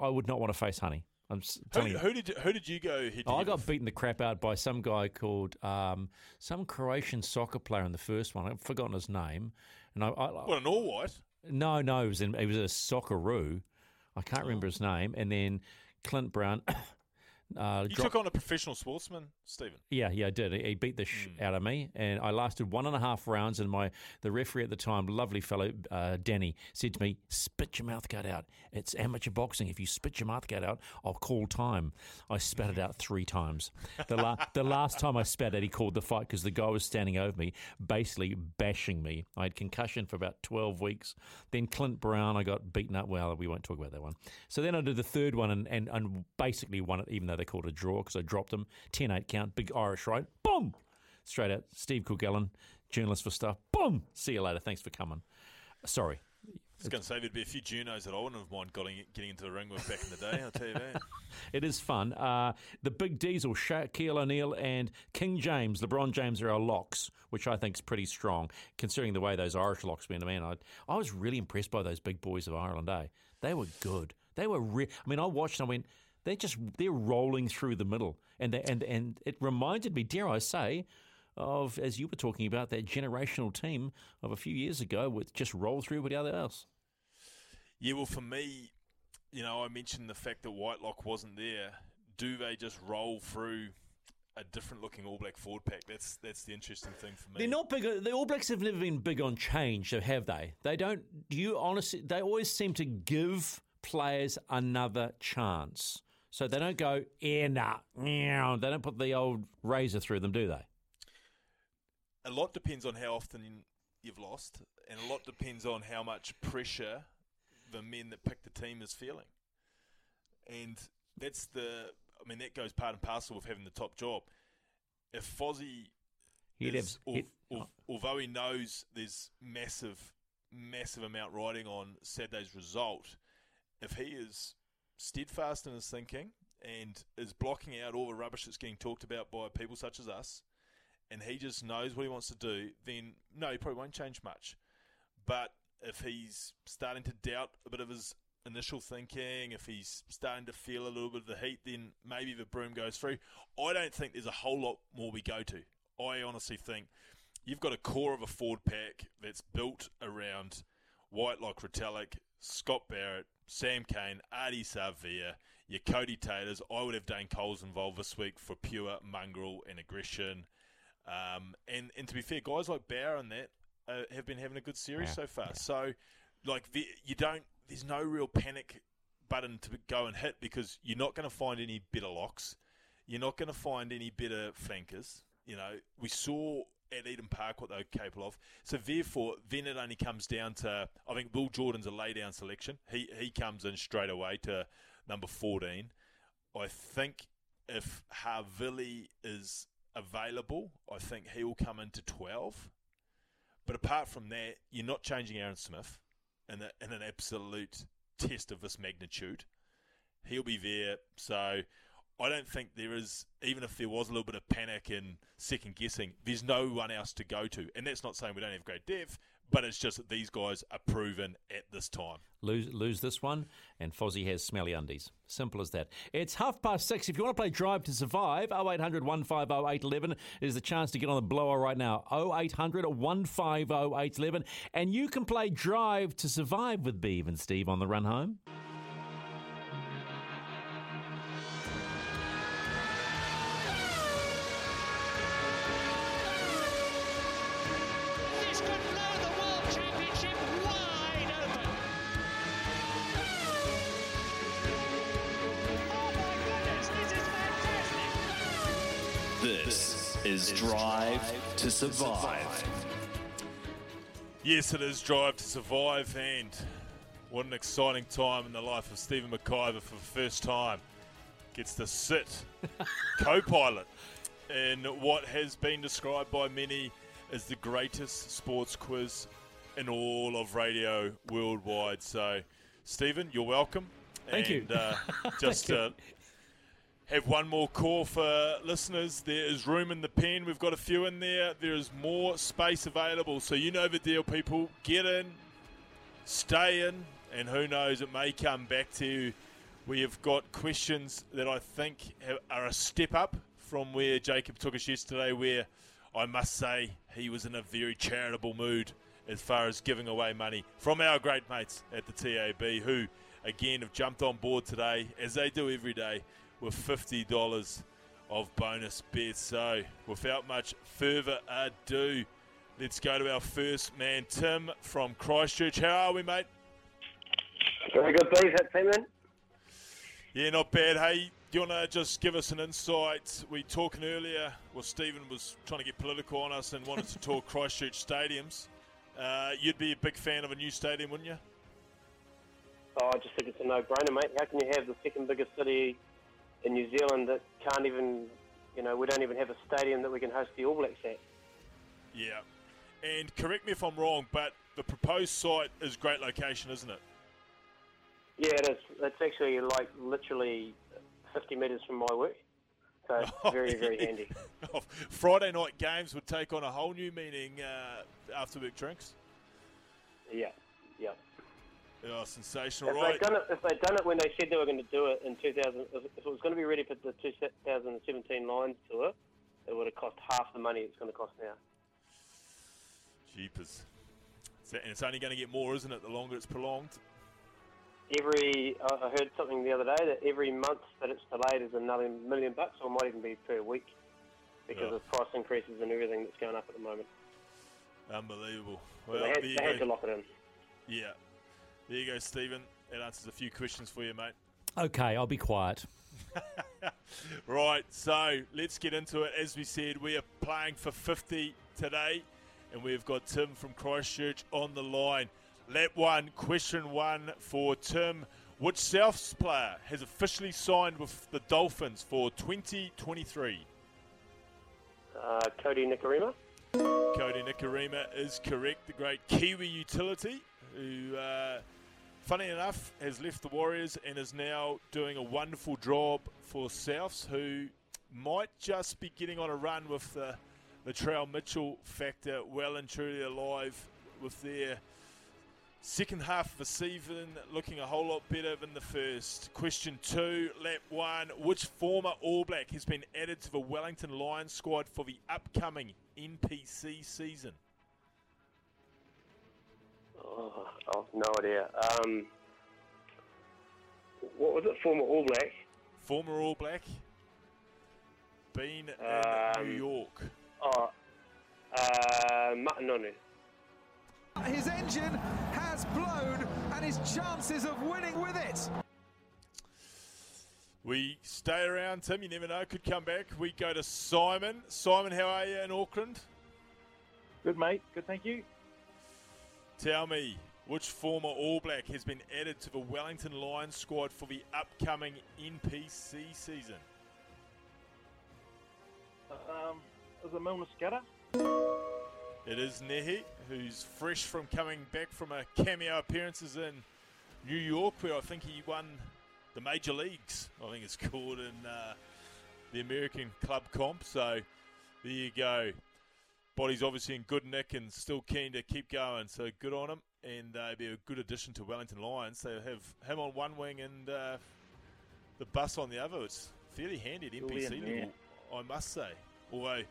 I would not want to face Honey. I'm telling you. Who did you go head to head with? I got beaten the crap out by some guy called some Croatian soccer player in the first one. I've forgotten his name. And an all-white? No, it was a Socceroo. I can't remember his name. And then Clint Brown. You took on a professional sportsman, Stephen. Yeah, I did. He beat the shit out of me, and I lasted 1.5 rounds, and the referee at the time, lovely fellow, Danny, said to me, spit your mouthguard out. It's amateur boxing. If you spit your mouthguard out, I'll call time. I spat it out 3 times. The last time I spat it, he called the fight because the guy was standing over me, basically bashing me. I had concussion for about 12 weeks. Then Clint Brown, I got beaten up. Well, we won't talk about that one. So then I did the third one and basically won it, even though they called a draw because I dropped him. 10-8 count, big Irish right. Boom! Straight out. Steve Kilgallen, journalist for Stuff. Boom! See you later. Thanks for coming. Sorry. I was going to say there'd be a few Junos that I wouldn't have mind getting into the ring with back in the day, I'll tell you that. It is fun. The Big Diesel, Shaquille O'Neal and King James, LeBron James are our locks, which I think is pretty strong, considering the way those Irish locks went. Man, I was really impressed by those big boys of Ireland, eh? They were good. They were I mean, I watched and I went... They're rolling through the middle, and it reminded me, dare I say, of, as you were talking about, that generational team of a few years ago with just roll through with the other else. Yeah, well, for me, you know, I mentioned the fact that Whitelock wasn't there. Do they just roll through a different-looking All Black forward pack? That's the interesting thing for me. They're not big. The All Blacks have never been big on change, have they? They don't. Do you honestly? They always seem to give players another chance. So they don't go, nah. They don't put the old razor through them, do they? A lot depends on how often you've lost, and a lot depends on how much pressure the men that pick the team is feeling. And that goes part and parcel with having the top job. If Fozzie although he knows there's massive amount riding on Saturday's result, if he is steadfast in his thinking and is blocking out all the rubbish that's getting talked about by people such as us, and he just knows what he wants to do, then no, he probably won't change much. But if he's starting to doubt a bit of his initial thinking, if he's starting to feel a little bit of the heat, then maybe the broom goes through. I don't think there's a whole lot more we go to. I honestly think you've got a core of a forward pack that's built around Whitelock, Retallick, Scott Barrett, Sam Kane, Artie Savia, your Cody Taters. I would have Dane Coles involved this week for pure mongrel and aggression. And to be fair, guys like Bauer and that have been having a good series so far. Yeah. So, like, there's no real panic button to go and hit because you're not going to find any better locks. You're not going to find any better flankers. You know, we saw at Eden Park what they were capable of. So therefore, then it only comes down to, I think Will Jordan's a lay-down selection. He comes in straight away to number 14. I think if Harvilli is available, I think he will come into 12. But apart from that, you're not changing Aaron Smith in an absolute test of this magnitude. He'll be there. So I don't think there is, even if there was a little bit of panic and second-guessing, there's no one else to go to. And that's not saying we don't have great depth, but it's just that these guys are proven at this time. Lose this one, and Fozzie has smelly undies. Simple as that. It's 6:30. If you want to play Drive to Survive, 0800 150 811 is the chance to get on the blower right now. 0800 150 811. And you can play Drive to Survive with Beav and Steve on the run home. This is Drive to Survive. Yes, it is Drive to Survive, and what an exciting time in the life of Stephen McIver. For the first time, gets to sit co-pilot in what has been described by many as the greatest sports quiz in all of radio worldwide. So, Stephen, you're welcome. Thank you. Just have one more call for listeners. There is room in the pen. We've got a few in there. There is more space available. So you know the deal, people. Get in, stay in, and who knows, it may come back to you. We have got questions that I think are a step up from where Jacob took us yesterday, where I must say he was in a very charitable mood as far as giving away money from our great mates at the TAB, who, again, have jumped on board today, as they do every day, with $50 of bonus bets. So, without much further ado, let's go to our first man, Tim from Christchurch. How are we, mate? Very good, thanks. Hey, man. Yeah, not bad. Hey, do you want to just give us an insight? We were talking earlier, well, Stephen was trying to get political on us and wanted to talk Christchurch stadiums. You'd be a big fan of a new stadium, wouldn't you? Oh, I just think it's a no-brainer, mate. How can you have the second biggest city in New Zealand that can't even, you know, we don't even have a stadium that we can host the All Blacks at? Yeah. And correct me if I'm wrong, but the proposed site is great location, isn't it? Yeah, it is. It's actually like literally 50 metres from my work. So it's very, very handy. Friday night games would take on a whole new meaning after work drinks. Yeah. Oh, sensational, right? If they'd done it when they said they were going to do it in 2000, if it was going to be ready for the 2017 Lions tour, it would have cost half the money it's going to cost now. Jeepers. And it's only going to get more, isn't it, the longer it's prolonged? I heard something the other day that every month that it's delayed is another $1 million, or it might even be per week, because of price increases and everything that's going up at the moment. Unbelievable. Well, they had to lock it in. Yeah. There you go, Stephen. That answers a few questions for you, mate. Okay, I'll be quiet. Right, so let's get into it. As we said, we are playing for 50 today, and we've got Tim from Christchurch on the line. Lap 1, question 1 for Tim. Which Souths player has officially signed with the Dolphins for 2023? Cody Nikarima. Cody Nikarima is correct. The great Kiwi utility who, funny enough, has left the Warriors and is now doing a wonderful job for Souths, who might just be getting on a run with the Latrell Mitchell factor well and truly alive, with their second half of the season looking a whole lot better than the first. Question 2, lap 1. Which former All Black has been added to the Wellington Lions squad for the upcoming NPC season? Oh, I've no idea. What was it? Former All Black? Former All Black. Been in New York. Oh, Matanonu. His engine has blown and his chances of winning with it. We stay around, Tim. You never know. Could come back. We go to Simon. Simon, how are you in Auckland? Good, mate. Good, thank you. Tell me, which former All Black has been added to the Wellington Lions squad for the upcoming NPC season? Is it Milner Scudder? It is Nehi, who's fresh from coming back from a cameo appearances in New York, where I think he won the major leagues, I think it's called, in the American club comp. So there you go. Body's obviously in good nick and still keen to keep going. So good on him, and be a good addition to Wellington Lions. They have him on one wing and the bus on the other. It's fairly handy at NPC level, I must say. Although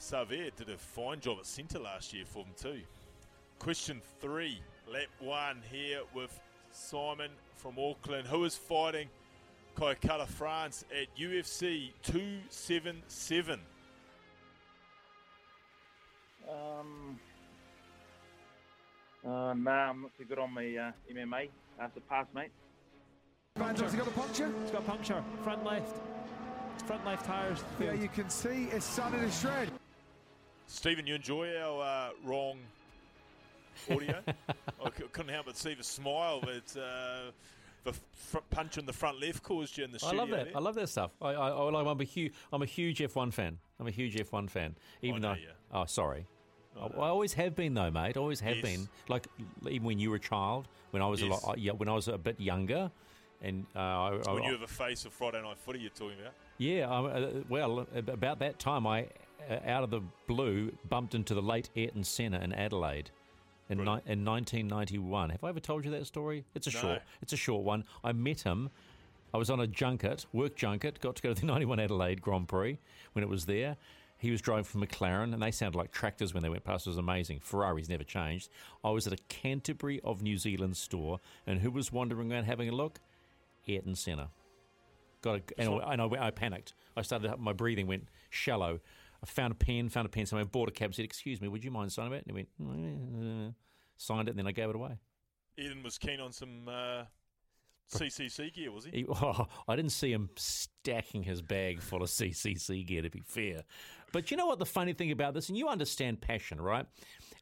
Savea did a fine job at centre last year for them too. Question 3, lap 1 here with Simon from Auckland. Who is fighting Kaikara France at UFC 277? Nah, I'm not too good on my MMA. That's a pass, mate. He's got a puncture. He's got a puncture. Front left. Front left tires. Yeah, you can see his son in a shred. Stephen, you enjoy our wrong audio? I couldn't help but see the smile, but the punch in the front left caused you in the studio. I love that. There. I love that stuff. I'm a huge F1 fan. Even though, yeah. Oh, sorry. I always have been though, mate. Always have been. Like even when you were a child, when I was a lot, when I was a bit younger, and when you were the face of Friday Night Footy, you're talking about. Yeah, well, about that time, I out of the blue bumped into the late Ayrton Senna in Adelaide in 1991. Have I ever told you that story? It's a short one. I met him. I was on a work junket, got to go to the 91 Adelaide Grand Prix when it was there. He was driving from McLaren, and they sounded like tractors when they went past. It was amazing. Ferrari's never changed. I was at a Canterbury of New Zealand store, and who was wandering around having a look? Ayrton Senna. I panicked. I started, my breathing went shallow. I found a pen, someone bought a cab, said, "Excuse me, would you mind signing it?" And he went, signed it, and then I gave it away. Eden was keen on some... CCC gear, was he? I didn't see him stacking his bag full of CCC gear, to be fair. But you know what the funny thing about this, and you understand passion, right?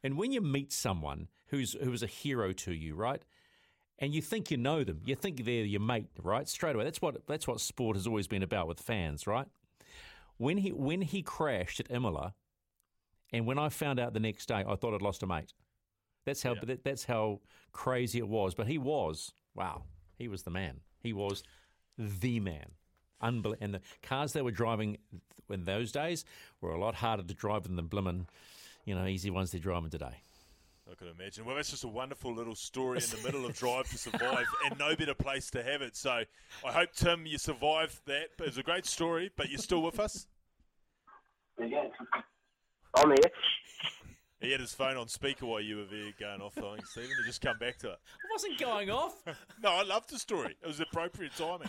And when you meet someone who is a hero to you, right? And you think you know them, you think they're your mate, right? Straight away. That's what sport has always been about with fans, right? When he crashed at Imola, and when I found out the next day, I thought I'd lost a mate. That's how crazy it was. But he was, wow. He was the man. He was the man. And the cars they were driving in those days were a lot harder to drive than the blimmin', easy ones they're driving today. I could imagine. Well, that's just a wonderful little story in the middle of Drive to Survive, and no better place to have it. So I hope, Tim, you survived that. It was a great story, but you're still with us? Yeah, I'm here. He had his phone on speaker while you were there going off, I think, Stephen. He just come back to it. I wasn't going off. No, I loved the story. It was appropriate timing.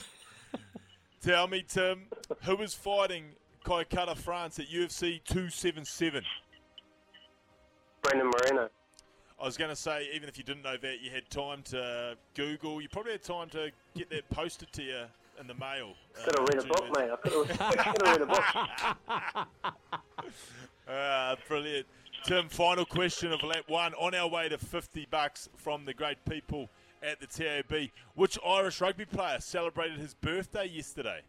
Tell me, Tim, who is fighting Kolkata, France at UFC 277? Brendan Moreno. I was going to say, even if you didn't know that, you had time to Google. You probably had time to get that posted to you in the mail. Could have read a book, mate. Brilliant. Tim, final question of lap one. On our way to $50 from the great people at the TAB, which Irish rugby player celebrated his birthday yesterday?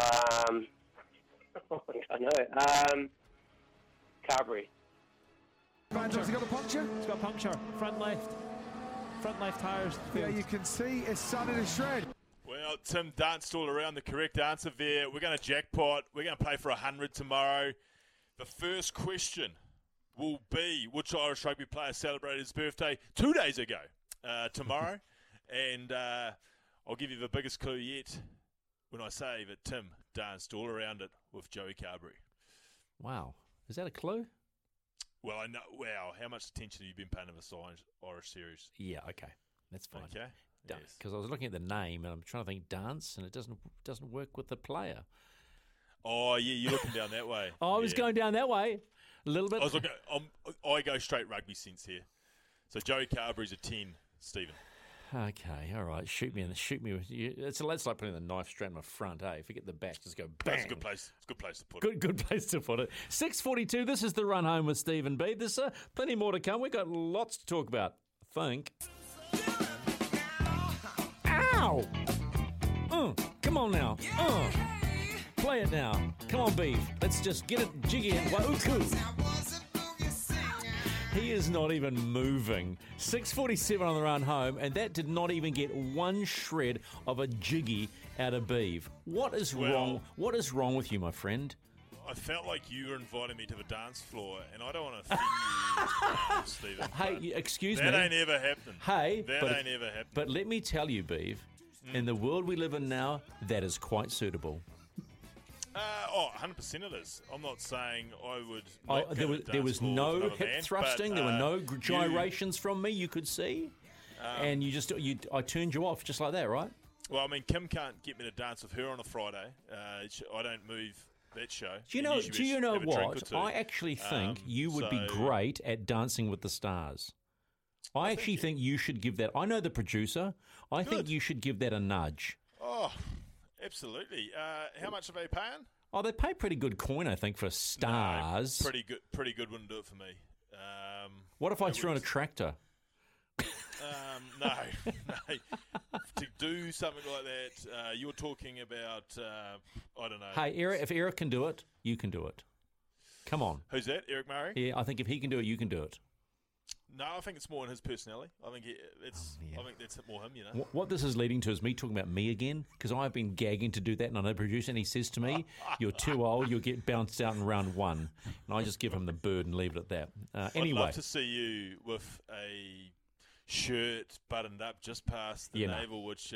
I know. Carberry. Banjo's got a puncture. He's got a puncture. Front left tires. Yeah, you can see it's starting to shred. Well, Tim danced all around the correct answer there. We're going to jackpot. We're going to play for 100 tomorrow. The first question will be which Irish rugby player celebrated his birthday 2 days ago tomorrow. And I'll give you the biggest clue yet when I say that Tim danced all around it with Joey Carberry. Wow. Is that a clue? Well, I know. Wow. How much attention have you been paying to the Irish series? Yeah, okay. That's fine. Okay. Because I was looking at the name and I'm trying to think dance, and it doesn't work with the player. Oh yeah, you're looking down that way. Oh, I was going down that way a little bit. I was looking. I go straight rugby sense here. So Joey Carberry's a 10, Stephen. Okay, all right. Shoot me. It's like putting the knife straight in my front. Hey, forget the back. Just go bang. That's a good place. It's a good place to put it. Good place to put it. 6:42. This is the run home with Stephen B. There's plenty more to come. We've got lots to talk about, I think. Ow! Come on now. Play it now. Come on, Beef. Let's just get it jiggy and wauku. He is not even moving. 6:47 on the run home, and that did not even get one shred of a jiggy out of Beef. What is wrong? What is wrong with you, my friend? I felt like you were inviting me to the dance floor, and I don't want to offend you, Stephen. Hey, excuse me. That ain't ever happened. Hey. But let me tell you, Beav, in the world we live in now, that is quite suitable. 100% it is. I'm not saying I would not go to the dance. There was no hip thrusting. There were no gyrations from me, you could see. And I turned you off just like that, right? Well, I mean, Kim can't get me to dance with her on a Friday. I don't move... That show. Do you know what? I actually think you would be great at Dancing with the Stars. I think you should give that. I know the producer. I think you should give that a nudge. Oh, absolutely. How much are they paying? Oh, they pay pretty good coin, I think, for Stars. No, pretty good wouldn't do it for me. What if I threw in a tractor? No. To do something like that, you're talking about, I don't know. Hey, Eric, if Eric can do it, you can do it. Come on. Who's that, Eric Murray? Yeah, I think if he can do it, you can do it. No, I think it's more in his personality. I think it's. Oh, yeah. I think that's more him, you know. What this is leading to is me talking about me again, because I've been gagging to do that, and I know producer, and he says to me, "You're too old. You'll get bounced out in round one." And I just give him the bird and leave it at that. Anyway, I'd love to see you with a shirt buttoned up just past the navel, which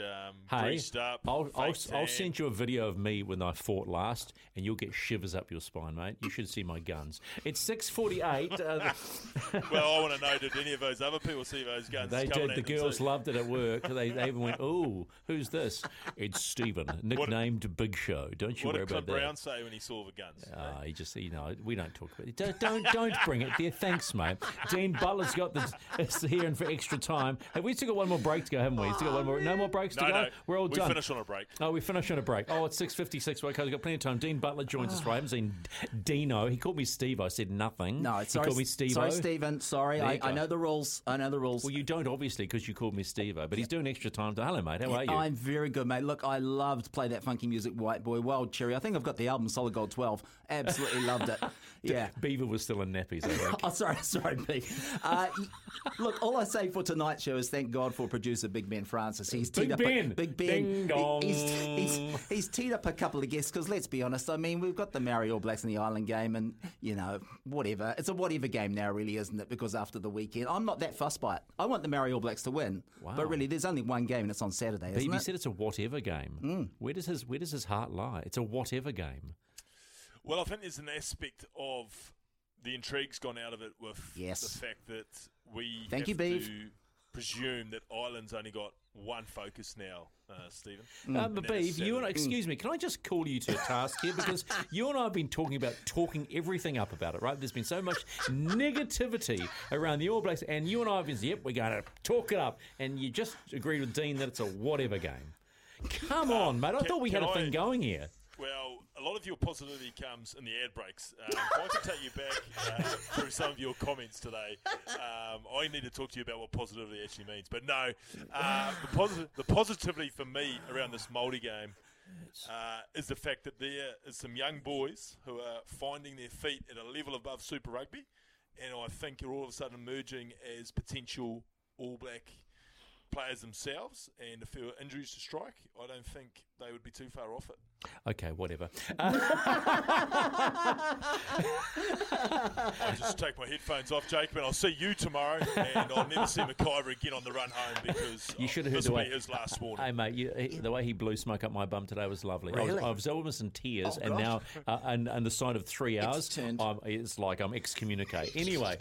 breached up. I'll send you a video of me when I fought last, and you'll get shivers up your spine, mate. You should see my guns. It's 6:48. Well, I want to know, did any of those other people see those guns? They did. The girls loved it at work. They even went, "Ooh, who's this?" It's Stephen, nicknamed Big Show. Don't you worry about that. What did Clint Brown say when he saw the guns? He just, we don't talk about it. Don't bring it there. Thanks, mate. Dean Butler's got this. It's here and for extra time. Hey, we've still got one more break to go, haven't we? Still got one more. No more breaks to go. No. We're all done. We finish on a break. Oh, we finish on a break. Oh, it's 6:56. Okay, we've got plenty of time. Dean Butler joins us. I haven't seen Dino. He called me Steve. I said nothing. No, it's sorry. He called me Steve-o. Sorry, Stephen. Sorry, I know the rules. Well, you don't obviously, because you called me Steve-o. But he's doing extra time. Hello, mate. How are you? I'm very good, mate. Look, I loved Play That Funky Music, White Boy, Wild Cherry. I think I've got the album Solid Gold 12. Absolutely loved it. Yeah. Beaver was still in nappies, I think. Oh, sorry, Beaver. Look, all I say for tonight's show is thank God for producer Big Ben Francis. He's teed up Big Ben. He's teed up a couple of guests, because let's be honest, I mean, we've got the Māori All Blacks in the Island game, and whatever. It's a whatever game now, really, isn't it? Because after the weekend, I'm not that fussed by it. I want the Māori All Blacks to win, but really, there's only one game, and it's on Saturday. Isn't it? He said it's a whatever game. Mm. Where does his heart lie? It's a whatever game. Well, I think there's an aspect of the intrigue's gone out of it with the fact that we have to presume that Ireland's only got one focus now, Stephen. But Beav, you and I, excuse me, can I just call you to a task here? Because you and I have been talking everything up about it, right? There's been so much negativity around the All Blacks, and you and I have been, we're going to talk it up. And you just agreed with Dean that it's a whatever game. Come on, mate. I thought we had a thing going here. Well, a lot of your positivity comes in the ad breaks. If I could take you back through some of your comments today, I need to talk to you about what positivity actually means. But no, the positivity for me around this Māori game is the fact that there is some young boys who are finding their feet at a level above Super Rugby, and I think you're all of a sudden emerging as potential All Black players themselves, and if there were injuries to strike, I don't think they would be too far off it. Okay, whatever. I'll just take my headphones off, Jacob, and I'll see you tomorrow, and I'll never see McIver again on the run home, because this will be his last warning. Hey, mate, the way he blew smoke up my bum today was lovely. Really? I was almost in tears, and now the sight of 3 hours, it's like I'm excommunicated. Anyway,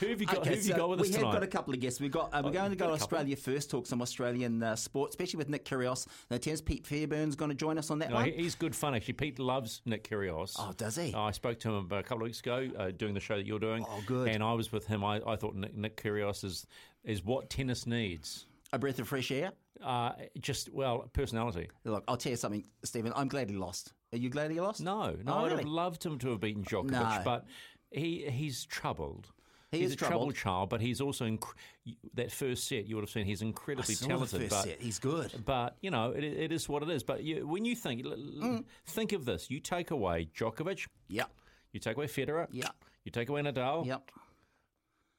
who have you got? Okay, who have you got with us tonight? We have got a couple of guests. We're going to go to Australia first, talk some Australian sport, especially with Nick Kyrgios. Now, tennis, Pete Fairburn's going to join us on that one. He's good fun, actually. Pete loves Nick Kyrgios. Oh, does he? I spoke to him a couple of weeks ago doing the show that you're doing. Oh, good. And I was with him. I thought Nick Kyrgios is what tennis needs. A breath of fresh air? Personality. Look, I'll tell you something, Stephen. I'm glad he lost. Are you glad he lost? No, really? I'd have loved him to have beaten Djokovic, but he's troubled. He's a troubled child, but he's also that first set. You would have seen he's incredibly talented. The first set, he's good. But it is what it is. But when you think of this, you take away Djokovic. Yeah. You take away Federer. Yeah. You take away Nadal. Yep.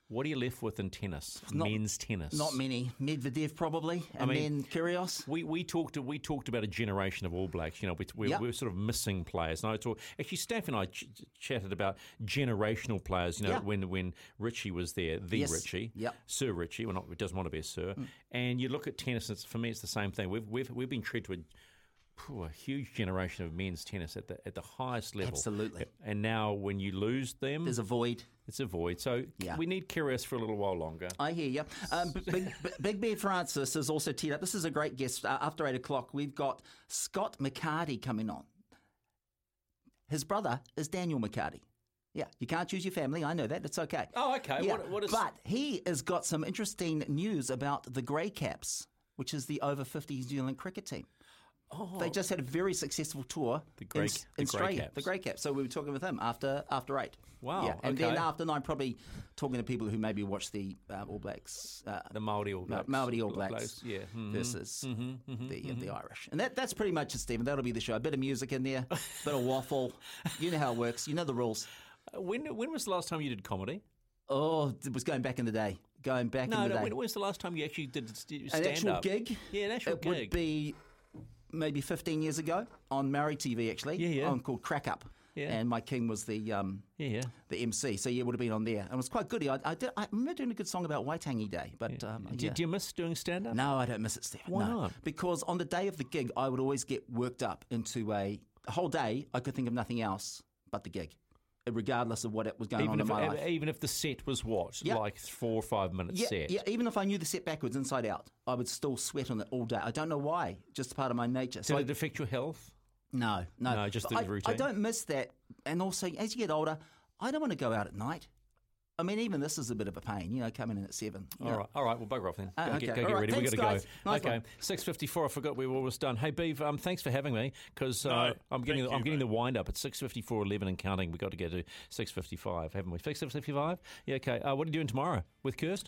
What are you left with in tennis? Men's tennis. Not many. Medvedev probably, then Kyrgios. We talked about a generation of All Blacks. We're sort of missing players. And actually, Steph and I chatted about generational players. When Richie was there, Richie, Sir Richie. Well, not it doesn't want to be a Sir. Mm. And you look at tennis. And for me, it's the same thing. We've been treated to a huge generation of men's tennis at the highest level. Absolutely. And now when you lose them, there's a void. It's a void. So we need Kyrgios for a little while longer. I hear you. Big Ben Francis is also teed up. This is a great guest. After 8 o'clock, we've got Scott McCarty coming on. His brother is Daniel McCarty. Yeah, you can't choose your family. I know that. It's okay. Oh, okay. Yeah. But he has got some interesting news about the Grey Caps, which is the over-50s New Zealand cricket team. They just had a very successful tour in Australia. The Grey Caps. So we were talking with him after 8. Wow. Yeah. And then after 9, probably talking to people who maybe watched the All Blacks. The Māori All Blacks. Yeah. Mm-hmm. Versus the Irish. And that's pretty much it, Stephen. That'll be the show. A bit of music in there, a bit of waffle. You know how it works. You know the rules. When was the last time you did comedy? Oh, it was going back in the day. No, when was the last time you actually did stand-up? An actual gig? Yeah, an actual gig. It would be maybe 15 years ago on Māori TV, actually, on called Crack Up. Yeah. And my king was the MC. So, it would have been on there. And it was quite good. I remember doing a good song about Waitangi Day. But Did you miss doing stand-up? No, I don't miss it, Stephen. Why not? Because on the day of the gig, I would always get worked up into a whole day. I could think of nothing else but the gig, regardless of what it was going on in my life. Even if the set was like 4 or 5 minutes set? Yeah, even if I knew the set backwards, inside out, I would still sweat on it all day. I don't know why, just part of my nature. So did it affect your health? No. No, just the routine? I don't miss that. And also, as you get older, I don't want to go out at night. I mean, even this is a bit of a pain, coming in at 7. All right, well, bugger off then. Go get ready. We've got to go. Nice okay, one. 6:54. I forgot we were almost done. Hey, Beav, thanks for having me because I'm getting the wind up at 6:54, 11 and counting. We've got to get to 6:55, haven't we? 6:55. Yeah. Okay. What are you doing tomorrow with Kirst?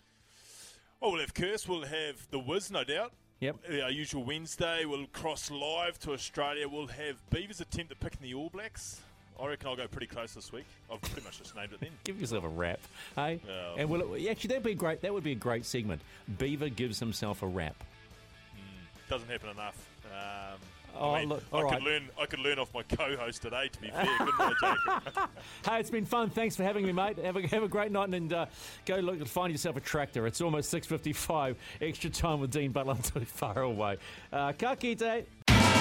Oh, we'll have Kirst. We'll have the Wiz, no doubt. Yep. Our usual Wednesday. We'll cross live to Australia. We'll have Beavers attempt at picking the All Blacks. I reckon I'll go pretty close this week. I've pretty much just named it then. Give yourself a rap, hey? And actually, that'd be great. That would be a great segment. Beaver gives himself a rap. Doesn't happen enough. I could learn off my co-host today, to be fair. Couldn't I, Jacob? Hey, it's been fun. Thanks for having me, mate. Have a great night and go find yourself a tractor. It's almost 6:55. Extra time with Dean Butler. I'm too far away. Ka kite.